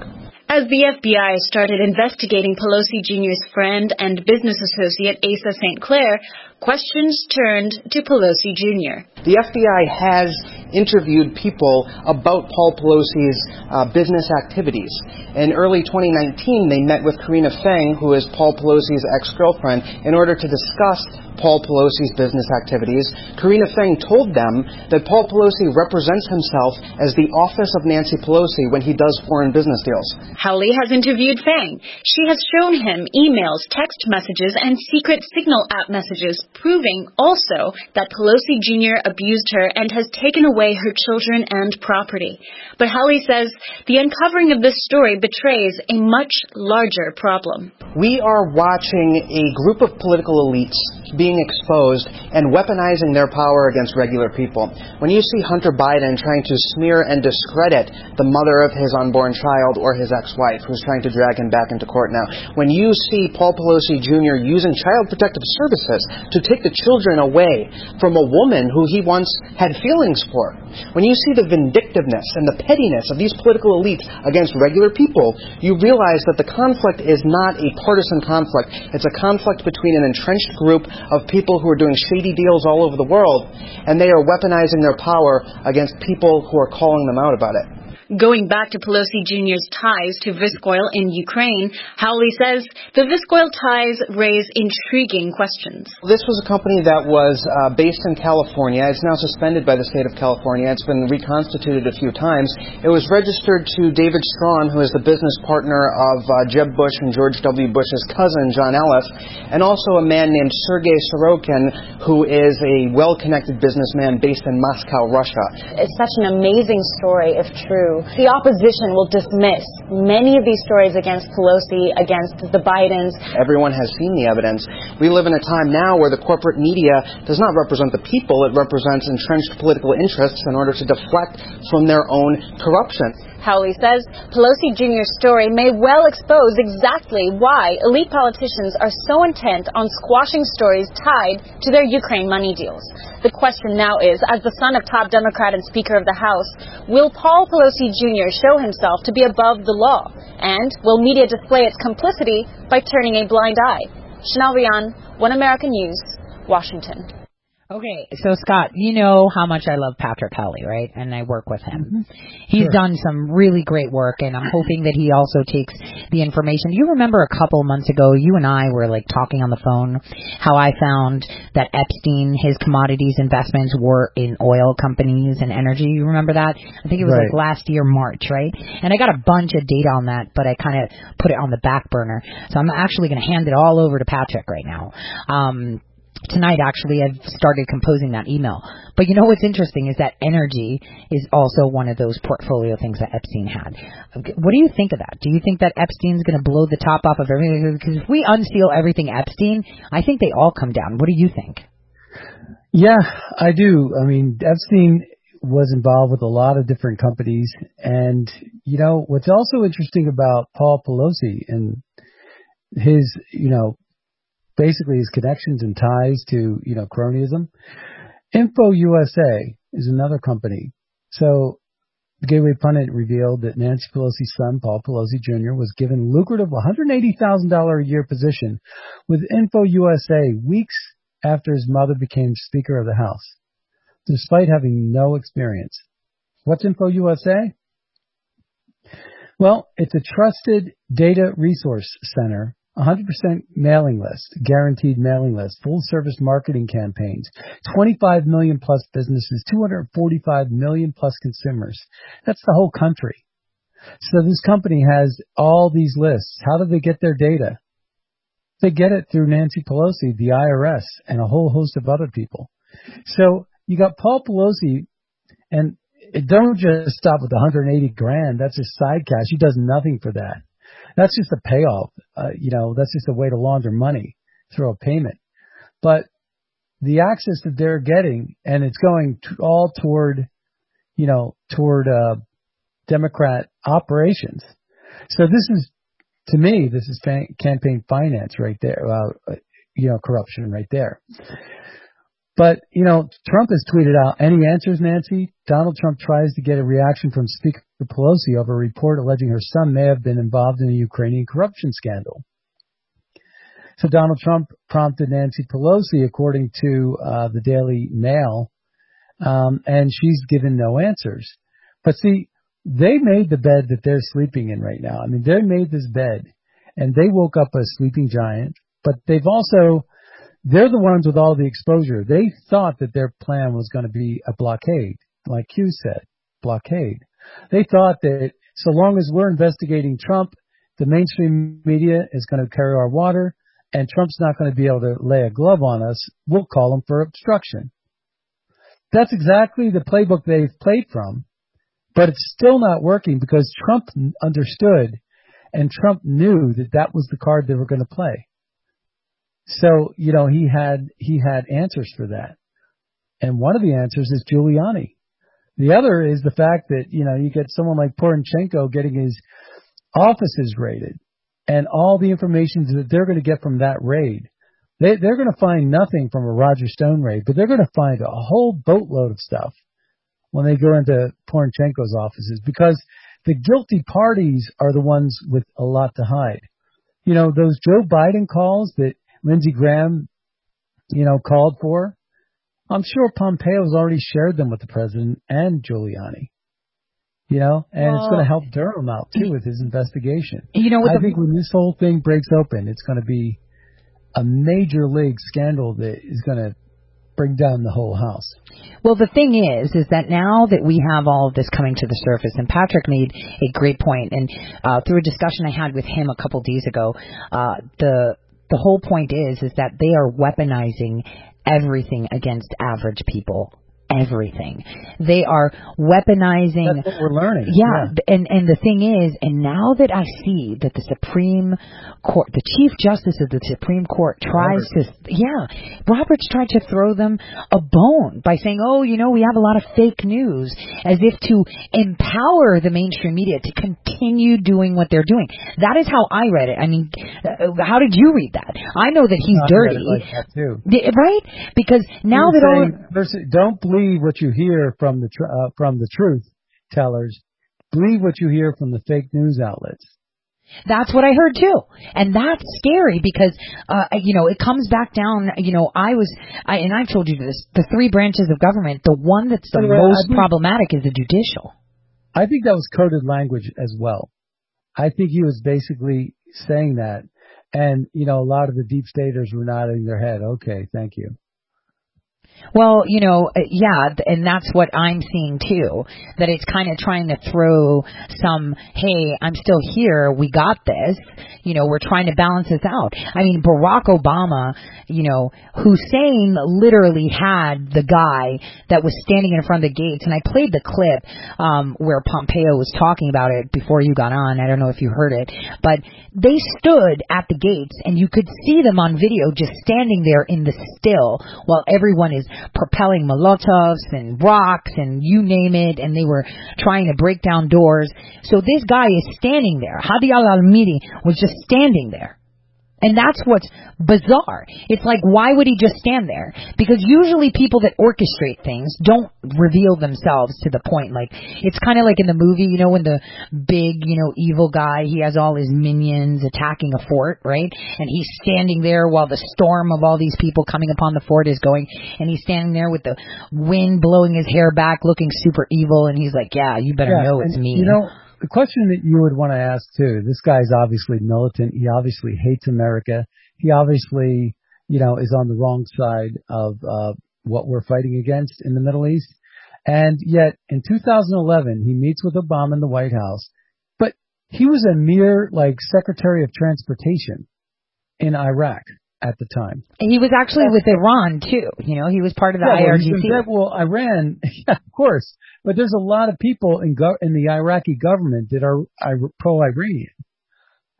As the F B I started investigating Pelosi Junior's friend and business associate, Asa Saint Clair, questions turned to Pelosi Junior The F B I has interviewed people about Paul Pelosi's uh, business activities. In early twenty nineteen, they met with Karina Feng, who is Paul Pelosi's ex-girlfriend, in order to discuss Paul Pelosi's business activities. Karina Feng told them that Paul Pelosi represents himself as the office of Nancy Pelosi when he does foreign business deals. Howley has interviewed Feng. She has shown him emails, text messages, and secret Signal app messages, proving also that Pelosi Junior abused her and has taken away her children and property. But Howley says the uncovering of this story betrays a much larger problem. We are watching a group of political elites being exposed and weaponizing their power against regular people. When you see Hunter Biden trying to smear and discredit the mother of his unborn child or his ex-wife who's trying to drag him back into court now, when you see Paul Pelosi Junior using Child Protective Services to take the children away from a woman who he once had feelings for, when you see the vindictiveness and the pettiness of these political elites against regular people, you realize that the conflict is not a partisan conflict. It's a conflict between an entrenched group of people who are doing shady deals all over the world, and they are weaponizing their power against people who are calling them out about it. going back to Pelosi Junior's ties to Viscoil in Ukraine, Howley says the Viscoil ties raise intriguing questions. This was a company that was uh, based in California. It's now suspended by the state of California. It's been reconstituted a few times. It was registered to David Strawn, who is the business partner of uh, Jeb Bush and George W. Bush's cousin, John Ellis, and also a man named Sergei Sorokin, who is a well-connected businessman based in Moscow, Russia. It's such an amazing story, if true. The opposition will dismiss many of these stories against Pelosi, against the Bidens. Everyone has seen the evidence. We live in a time now where the corporate media does not represent the people. It represents entrenched political interests in order to deflect from their own corruption. Howley says Pelosi Junior's story may well expose exactly why elite politicians are so intent on squashing stories tied to their Ukraine money deals. The question now is, as the son of top Democrat and Speaker of the House, will Paul Pelosi Junior show himself to be above the law? And will media display its complicity by turning a blind eye? Chanel Rian, One America News, Washington. Okay, so Scott, you know how much I love Patrick Howley, right? And I work with him. He's sure. done some really great work, and I'm hoping that he also takes the information. You remember a couple months ago, you and I were, like, talking on the phone how I found that Epstein, his commodities investments were in oil companies and energy. You remember that? I think it was, right. like, last year, March, right? And I got a bunch of data on that, but I kind of put it on the back burner. So I'm actually going to hand it all over to Patrick right now. Um... Tonight, actually, I've started composing that email. But you know what's interesting is that energy is also one of those portfolio things that Epstein had. What do you think of that? Do you think that Epstein's going to blow the top off of everything? Because if we unseal everything Epstein, I think they all come down. What do you think? Yeah, I do. I mean, Epstein was involved with a lot of different companies. And, you know, what's also interesting about Paul Pelosi and his, you know, basically his connections and ties to, you know, cronyism. InfoUSA is another company. So the Gateway Pundit revealed that Nancy Pelosi's son, Paul Pelosi Junior, was given lucrative one hundred eighty thousand dollars a year position with InfoUSA weeks after his mother became Speaker of the House, despite having no experience. What's InfoUSA? Well, it's a trusted data resource center, one hundred percent mailing list, guaranteed mailing list, full-service marketing campaigns, twenty-five million plus businesses, two hundred forty-five million plus consumers. That's the whole country. So this company has all these lists. How do they get their data? They get it through Nancy Pelosi, the I R S, and a whole host of other people. So you got Paul Pelosi, and don't just stop with one hundred eighty grand. That's his side cash. He does nothing for that. That's just a payoff. Uh, you know, that's just a way to launder money through a payment. But the access that they're getting, and it's going to all toward, you know, toward uh, Democrat operations. So this is, to me, this is fan- campaign finance right there, uh, you know, corruption right there. But, you know, Trump has tweeted out, any answers, Nancy? Donald Trump tries to get a reaction from Speaker Pelosi over a report alleging her son may have been involved in a Ukrainian corruption scandal. So Donald Trump prompted Nancy Pelosi, according to uh, the Daily Mail, um, and she's given no answers. But see, they made the bed that they're sleeping in right now. I mean, they made this bed, and they woke up a sleeping giant, but they've also... They're the ones with all the exposure. They thought that their plan was going to be a blockade, like Q said, blockade. They thought that so long as we're investigating Trump, the mainstream media is going to carry our water, and Trump's not going to be able to lay a glove on us. We'll call him for obstruction. That's exactly the playbook they've played from, but it's still not working because Trump understood and Trump knew that that was the card they were going to play. So, you know, he had he had answers for that. And one of the answers is Giuliani. The other is the fact that, you know, you get someone like Poroshenko getting his offices raided and all the information that they're going to get from that raid. They, they're going to find nothing from a Roger Stone raid, but they're going to find a whole boatload of stuff when they go into Poroshenko's offices because the guilty parties are the ones with a lot to hide. You know, those Joe Biden calls that Lindsey Graham, you know, called for, I'm sure Pompeo has already shared them with the president and Giuliani. You know, and well, it's going to help Durham out, too, with his investigation. You know, I think when this whole thing breaks open, it's going to be a major league scandal that is going to bring down the whole house. Well, the thing is, is that now that we have all of this coming to the surface, and Patrick made a great point, and uh, through a discussion I had with him a couple days ago, uh, the the whole point is, is that they are weaponizing everything against average people. Everything. They are weaponizing. That's what we're learning. Yeah, yeah. And, and the thing is, and now that I see that the Supreme Court, the Chief Justice of the Supreme Court tries Roberts. to, yeah, Roberts tried to throw them a bone by saying, oh, you know, we have a lot of fake news, as if to empower the mainstream media to continue doing what they're doing. That is how I read it. I mean, how did you read that? I know that he's I dirty. Read it like that too. Right? Because now You're that saying, all... Don't believe what you hear from the tr- uh, from the truth tellers. Believe what you hear from the fake news outlets. That's what I heard too, and that's scary because uh, you know, it comes back down. You know, I was, I, and I've told you this: the three branches of government. The one that's the anyway, most think, problematic is the judicial. I think that was coded language as well. I think he was basically saying that, and you know, a lot of the deep staters were nodding their head. Okay, thank you. Well, you know, yeah, and that's what I'm seeing, too, that it's kind of trying to throw some, hey, I'm still here, we got this, you know, we're trying to balance this out. I mean, Barack Obama, you know, Hussein literally had the guy that was standing in front of the gates, and I played the clip um, where Pompeo was talking about it before you got on, I don't know if you heard it, but they stood at the gates, and you could see them on video just standing there in the still while everyone is propelling Molotovs and rocks and you name it, and they were trying to break down doors. So this guy is standing there. Hadi al-Almiri was just standing there. And that's what's bizarre. It's like, why would he just stand there? Because usually people that orchestrate things don't reveal themselves to the point. Like, it's kind of like in the movie, you know, when the big, you know, evil guy, he has all his minions attacking a fort, right? And he's standing there while the storm of all these people coming upon the fort is going. And he's standing there with the wind blowing his hair back, looking super evil. And he's like, yeah, you better yeah, know it's me. You know, the question that you would want to ask, too, this guy's obviously militant. He obviously hates America. He obviously, you know, is on the wrong side of uh, what we're fighting against in the Middle East. And yet, in two thousand eleven, he meets with Obama in the White House. But he was a mere, like, Secretary of Transportation in Iraq at the time. And he was actually with Iran, too. You know, he was part of the yeah, I R G C. Well, well, Iran, yeah, of course. But there's a lot of people in, go- in the Iraqi government that are I- pro-Iranian.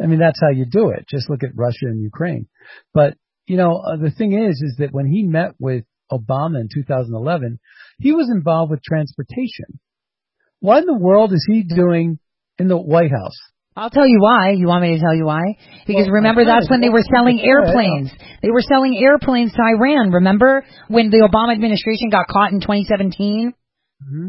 I mean, that's how you do it. Just look at Russia and Ukraine. But, you know, uh, the thing is, is that when he met with Obama in two thousand eleven, he was involved with transportation. What in the world is he doing in the White House? I'll tell you why. You want me to tell you why? Because well, remember, that's when they were selling airplanes. They were selling airplanes to Iran. Remember when the Obama administration got caught in twenty seventeen? Mm-hmm.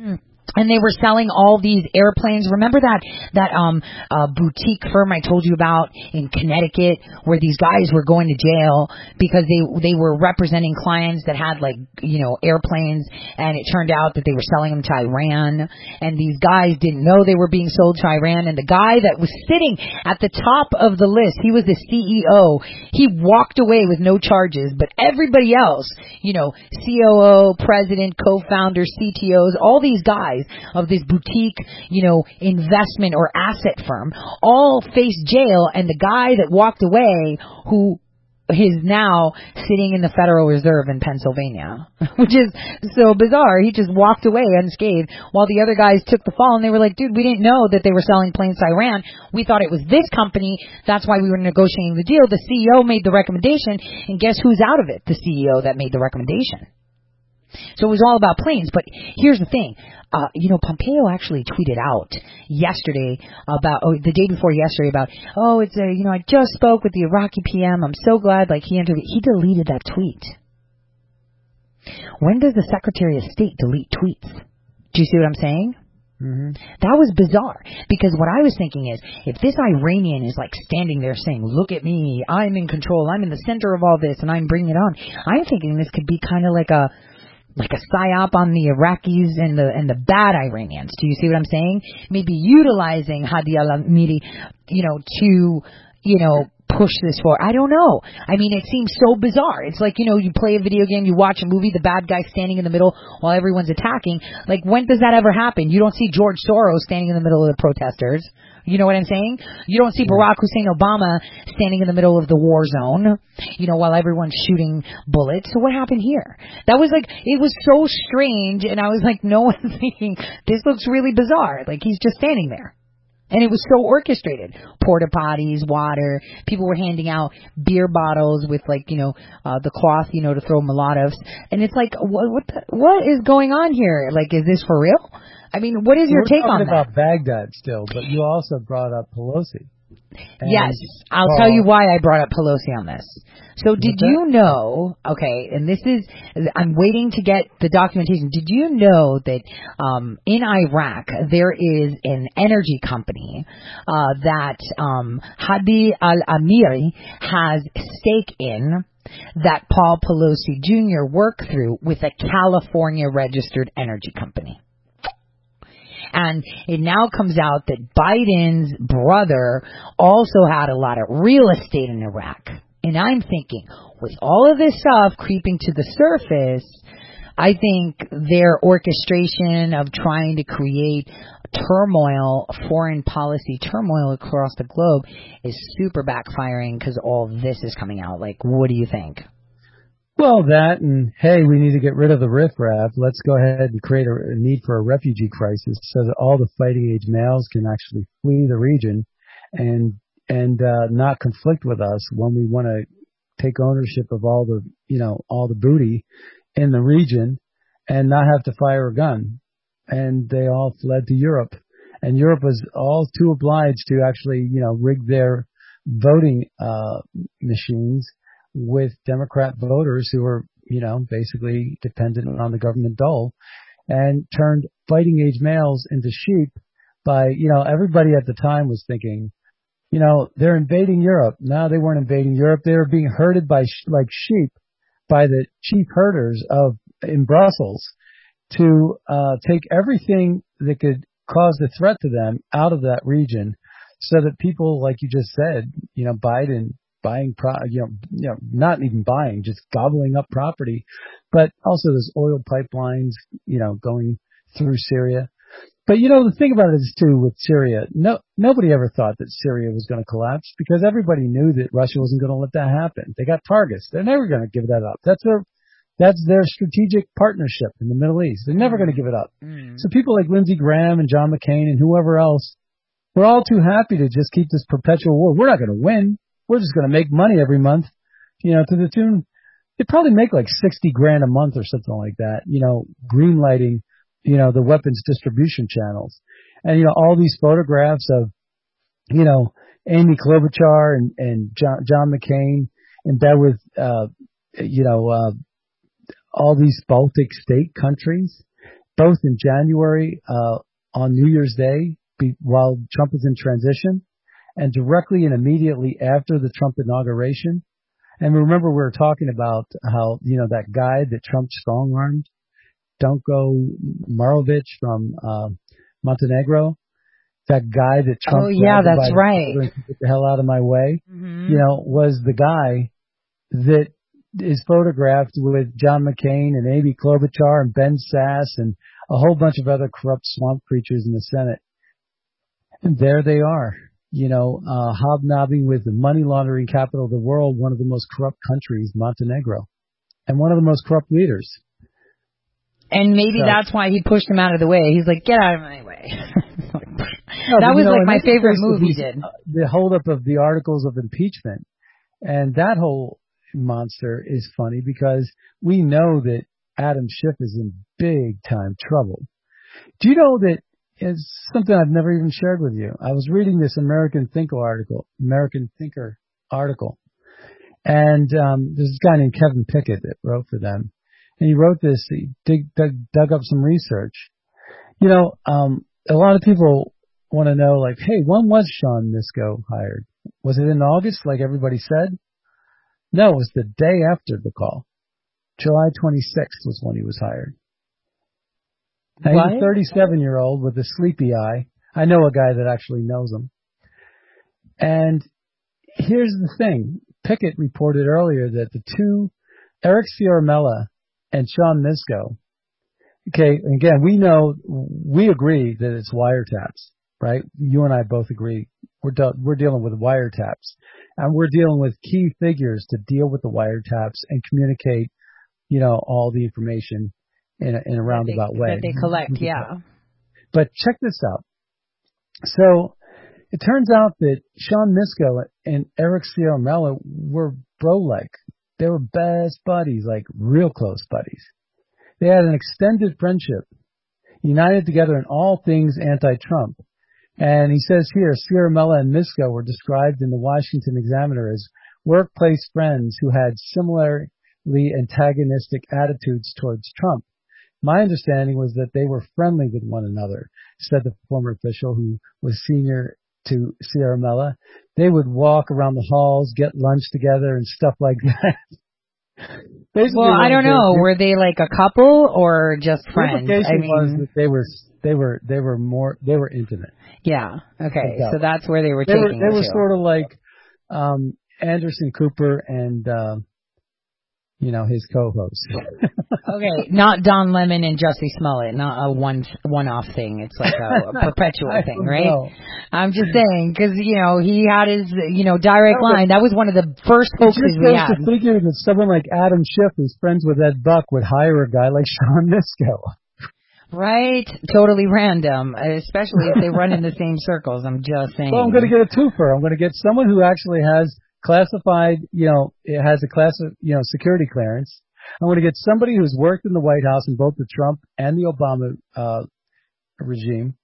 Mm. And they were selling all these airplanes. Remember that that um uh, boutique firm I told you about in Connecticut, where these guys were going to jail because they they were representing clients that had, like, you know, airplanes, and it turned out that they were selling them to Iran, and these guys didn't know they were being sold to Iran. And the guy that was sitting at the top of the list, he was the C E O. He walked away with no charges, but everybody else, you know, C O O, president, co-founder, C T Os, all these guys of this boutique, you know, investment or asset firm, all faced jail, and the guy that walked away, who is now sitting in the Federal Reserve in Pennsylvania, which is so bizarre. He just walked away unscathed while the other guys took the fall, and they were like, dude, we didn't know that they were selling planes to Iran. We thought it was this company. That's why we were negotiating the deal. The C E O made the recommendation, and guess who's out of it? The C E O that made the recommendation. So it was all about planes. But here's the thing. Uh, you know, Pompeo actually tweeted out yesterday about, oh, the day before yesterday about, oh, it's a, you know, I just spoke with the Iraqi P M. I'm so glad, like, he interviewed. He deleted that tweet. When does the Secretary of State delete tweets? Do you see what I'm saying? Mm-hmm. That was bizarre, because what I was thinking is, if this Iranian is, like, standing there saying, look at me, I'm in control, I'm in the center of all this, and I'm bringing it on, I'm thinking this could be kind of like a, like a psyop on the Iraqis and the and the bad Iranians. Do you see what I'm saying? Maybe utilizing Hadi al-Amiri, you know, to, you know, push this forward. I don't know. I mean, it seems so bizarre. It's like, you know, you play a video game, you watch a movie, the bad guy standing in the middle while everyone's attacking. Like, when does that ever happen? You don't see George Soros standing in the middle of the protesters. You know what I'm saying? You don't see Barack Hussein Obama standing in the middle of the war zone, you know, while everyone's shooting bullets. So what happened here? That was like, it was so strange, and I was like, no one's thinking, this looks really bizarre. Like, he's just standing there. And it was so orchestrated. Porta potties, water. People were handing out beer bottles with, like, you know, uh, the cloth, you know, to throw Molotovs. And it's like, what what, the, what is going on here? Like, is this for real? I mean, what is your we're take on that? We're talking about Baghdad still, but you also brought up Pelosi. And yes, I'll oh. tell you why I brought up Pelosi on this. So did okay. you know, okay, and this is, I'm waiting to get the documentation. Did you know that um, in Iraq there is an energy company uh, that um, Hadi al-Amiri has stake in that Paul Pelosi Junior worked through with a California-registered energy company? And it now comes out that Biden's brother also had a lot of real estate in Iraq. And I'm thinking, with all of this stuff creeping to the surface, I think their orchestration of trying to create turmoil, foreign policy turmoil across the globe is super backfiring because all this is coming out. Like, what do you think? Well, that and, hey, we need to get rid of the riffraff. Let's go ahead and create a, a need for a refugee crisis so that all the fighting-age males can actually flee the region and and uh not conflict with us when we want to take ownership of all the, you know, all the booty in the region and not have to fire a gun. And they all fled to Europe. And Europe was all too obliged to actually, you know, rig their voting uh machines with Democrat voters who were, you know, basically dependent on the government dole, and turned fighting age males into sheep by, you know, everybody at the time was thinking, you know, they're invading Europe. No, they weren't invading Europe. They were being herded by sh- like sheep by the chief herders of in Brussels to uh take everything that could cause a threat to them out of that region so that people, like you just said, you know, Biden buying, pro, you know, you know, not even buying, just gobbling up property, but also those oil pipelines, you know, going through Syria. But, you know, the thing about it is, too, with Syria, no, nobody ever thought that Syria was going to collapse because everybody knew that Russia wasn't going to let that happen. They got targets. They're never going to give that up. That's their, that's their strategic partnership in the Middle East. They're never going to give it up. Mm. So people like Lindsey Graham and John McCain and whoever else, we're all too happy to just keep this perpetual war. We're not going to win. We're just going to make money every month, you know, to the tune. They probably make like sixty grand a month or something like that, you know, green lighting, you know, the weapons distribution channels. And, you know, all these photographs of, you know, Amy Klobuchar and, and John, John McCain in bed with, uh, you know, uh, all these Baltic state countries, both in January, uh, on New Year's Day, be, while Trump was in transition. And directly and immediately after the Trump inauguration. And remember, we were talking about how, you know, that guy that Trump strong-armed, Donko Marovic from uh, Montenegro, that guy that Trump... Oh, yeah, that's right. Get the hell out of my way, mm-hmm. you know, was the guy that is photographed with John McCain and Amy Klobuchar and Ben Sass and a whole bunch of other corrupt swamp creatures in the Senate. And there they are. You know, uh, hobnobbing with the money laundering capital of the world, one of the most corrupt countries, Montenegro, and one of the most corrupt leaders. And maybe so. That's why he pushed him out of the way. He's like, get out of my way. no, that was know, like my favorite movie he did. Uh, the holdup of the articles of impeachment. And that whole monster is funny because we know that Adam Schiff is in big time trouble. Do you know that? It's something I've never even shared with you. I was reading this American Thinker article, American Thinker article, and um, there's this guy named Kevin Pickett that wrote for them, and he wrote this. He dig, dug, dug up some research. You know, um, a lot of people want to know, like, hey, when was Sean Misko hired? Was it in August, like everybody said? No, it was the day after the call. July twenty-sixth was when he was hired. Now, he's a thirty-seven-year-old with a sleepy eye. I know a guy that actually knows him. And here's the thing. Pickett reported earlier that the two, Eric Ciaramella and Sean Misko, okay, again, we know, we agree that it's wiretaps, right? You and I both agree. We're, de- we're dealing with wiretaps. And we're dealing with key figures to deal with the wiretaps and communicate, you know, all the information in a, in a roundabout way. That they collect, yeah. But check this out. So it turns out that Sean Misko and Eric Ciaramella were bro-like. They were best buddies, like real close buddies. They had an extended friendship, united together in all things anti-Trump. And he says here, Ciaramella and Misko were described in the Washington Examiner as workplace friends who had similarly antagonistic attitudes towards Trump. My understanding was that they were friendly with one another, said the former official who was senior to Ciaramella. They would walk around the halls, get lunch together, and stuff like that. Basically, well, I don't know. Were they like a couple or just friends? The implication I mean, was that they were they were they were more they were intimate. Yeah. Okay. Exactly. So that's where they were. They taking were they it were to. sort of like um, Anderson Cooper and uh, you know his co-host. Okay, not Don Lemon and Jussie Smollett. Not a one one off thing. It's like a, a perpetual thing, right? Know. I'm just saying because you know he had his you know direct no, line. That was one of the first hoaxes we had. It's just figure that someone like Adam Schiff, who's friends with Ed Buck, would hire a guy like Sean Misko. Right, totally random, especially if they run in the same circles. I'm just saying. Well, I'm going to get a twofer. I'm going to get someone who actually has classified, you know, it has a class, of, you know, security clearance. I want to get somebody who's worked in the White House in both the Trump and the Obama uh, regime.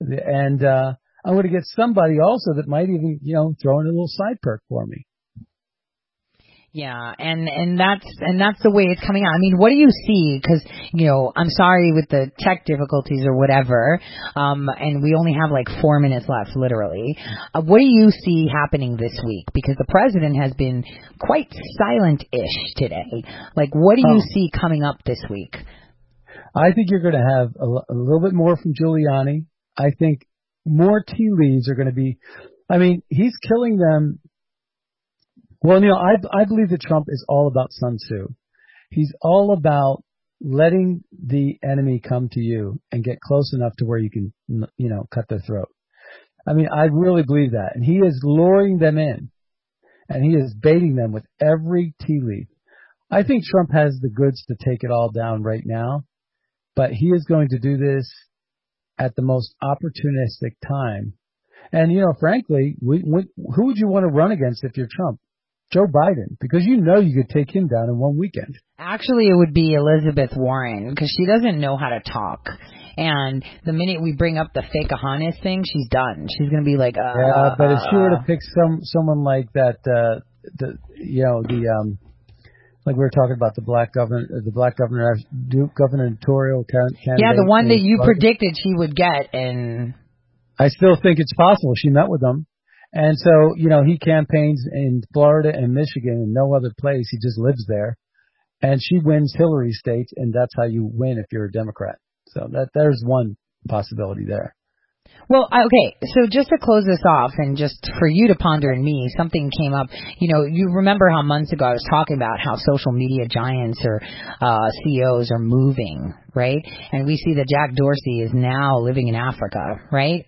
And uh, I want to get somebody also that might even, you know, throw in a little side perk for me. Yeah, and, and that's and that's the way it's coming out. I mean, what do you see? Because, you know, I'm sorry with the tech difficulties or whatever, um, and we only have like four minutes left, literally. Uh, what do you see happening this week? Because the president has been quite silent-ish today. Like, what do you oh. see coming up this week? I think you're going to have a, a little bit more from Giuliani. I think more tea leaves are going to be – I mean, he's killing them. Well, you know, I, I believe that Trump is all about Sun Tzu. He's all about letting the enemy come to you and get close enough to where you can, you know, cut their throat. I mean, I really believe that. And he is luring them in, and he is baiting them with every tea leaf. I think Trump has the goods to take it all down right now, but he is going to do this at the most opportunistic time. And, you know, frankly, we, we, who would you want to run against if you're Trump? Joe Biden, because you know you could take him down in one weekend. Actually, it would be Elizabeth Warren, because she doesn't know how to talk. And the minute we bring up the fake Ahanas thing, she's done. She's going to be like, uh. Yeah, but uh, if she were to pick some someone like that, uh, the you know the um, like we were talking about the black governor, the black governor, gubernatorial candidate. Yeah, the one that you Biden. predicted she would get, and I still think it's possible she met with them. And so, you know, he campaigns in Florida and Michigan and no other place. He just lives there. And she wins Hillary states, and that's how you win if you're a Democrat. So that there's one possibility there. Well, okay, so just to close this off and just for you to ponder and me, something came up. You know, you remember how months ago I was talking about how social media giants or uh, C E Os are moving, right? And we see that Jack Dorsey is now living in Africa, right?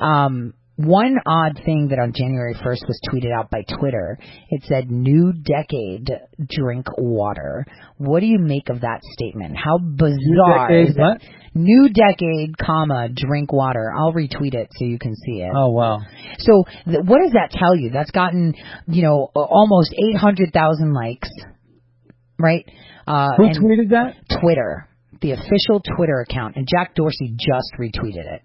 Um One odd thing that on January first was tweeted out by Twitter, it said, "New decade, drink water." What do you make of that statement? How bizarre is that? New decade, comma, drink water. I'll retweet it so you can see it. Oh, wow. So th- what does that tell you? That's gotten, you know, almost eight hundred thousand likes, right? Uh, Who tweeted that? Twitter, the official Twitter account. And Jack Dorsey just retweeted it.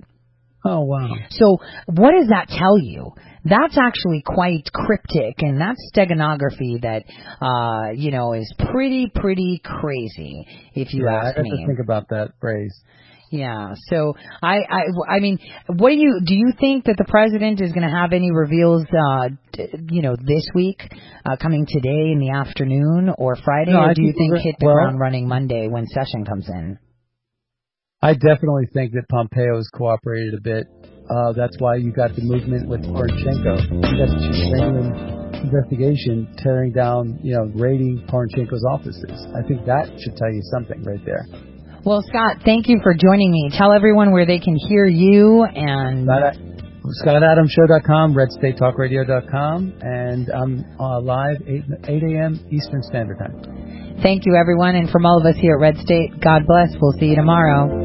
Oh, wow. So what does that tell you? That's actually quite cryptic, and that's steganography that, uh, you know, is pretty, pretty crazy, if you yeah, ask I have me. I have to think about that phrase. Yeah. So I, I, I mean, what do you do? You think that the president is going to have any reveals, uh, d- you know, this week, uh, coming today in the afternoon or Friday, no, or I do you think hit the well, ground running Monday when session comes in? I definitely think that Pompeo has cooperated a bit. Uh, that's why you got the movement with Poroshenko. You got the Ukrainian investigation tearing down, you know, raiding Poroshenko's offices. I think that should tell you something right there. Well, Scott, thank you for joining me. Tell everyone where they can hear you. And Scott Adams Show dot com, Red State Talk Radio dot com, and I'm uh, live eight a.m. Eastern Standard Time. Thank you, everyone. And from all of us here at Red State, God bless. We'll see you tomorrow.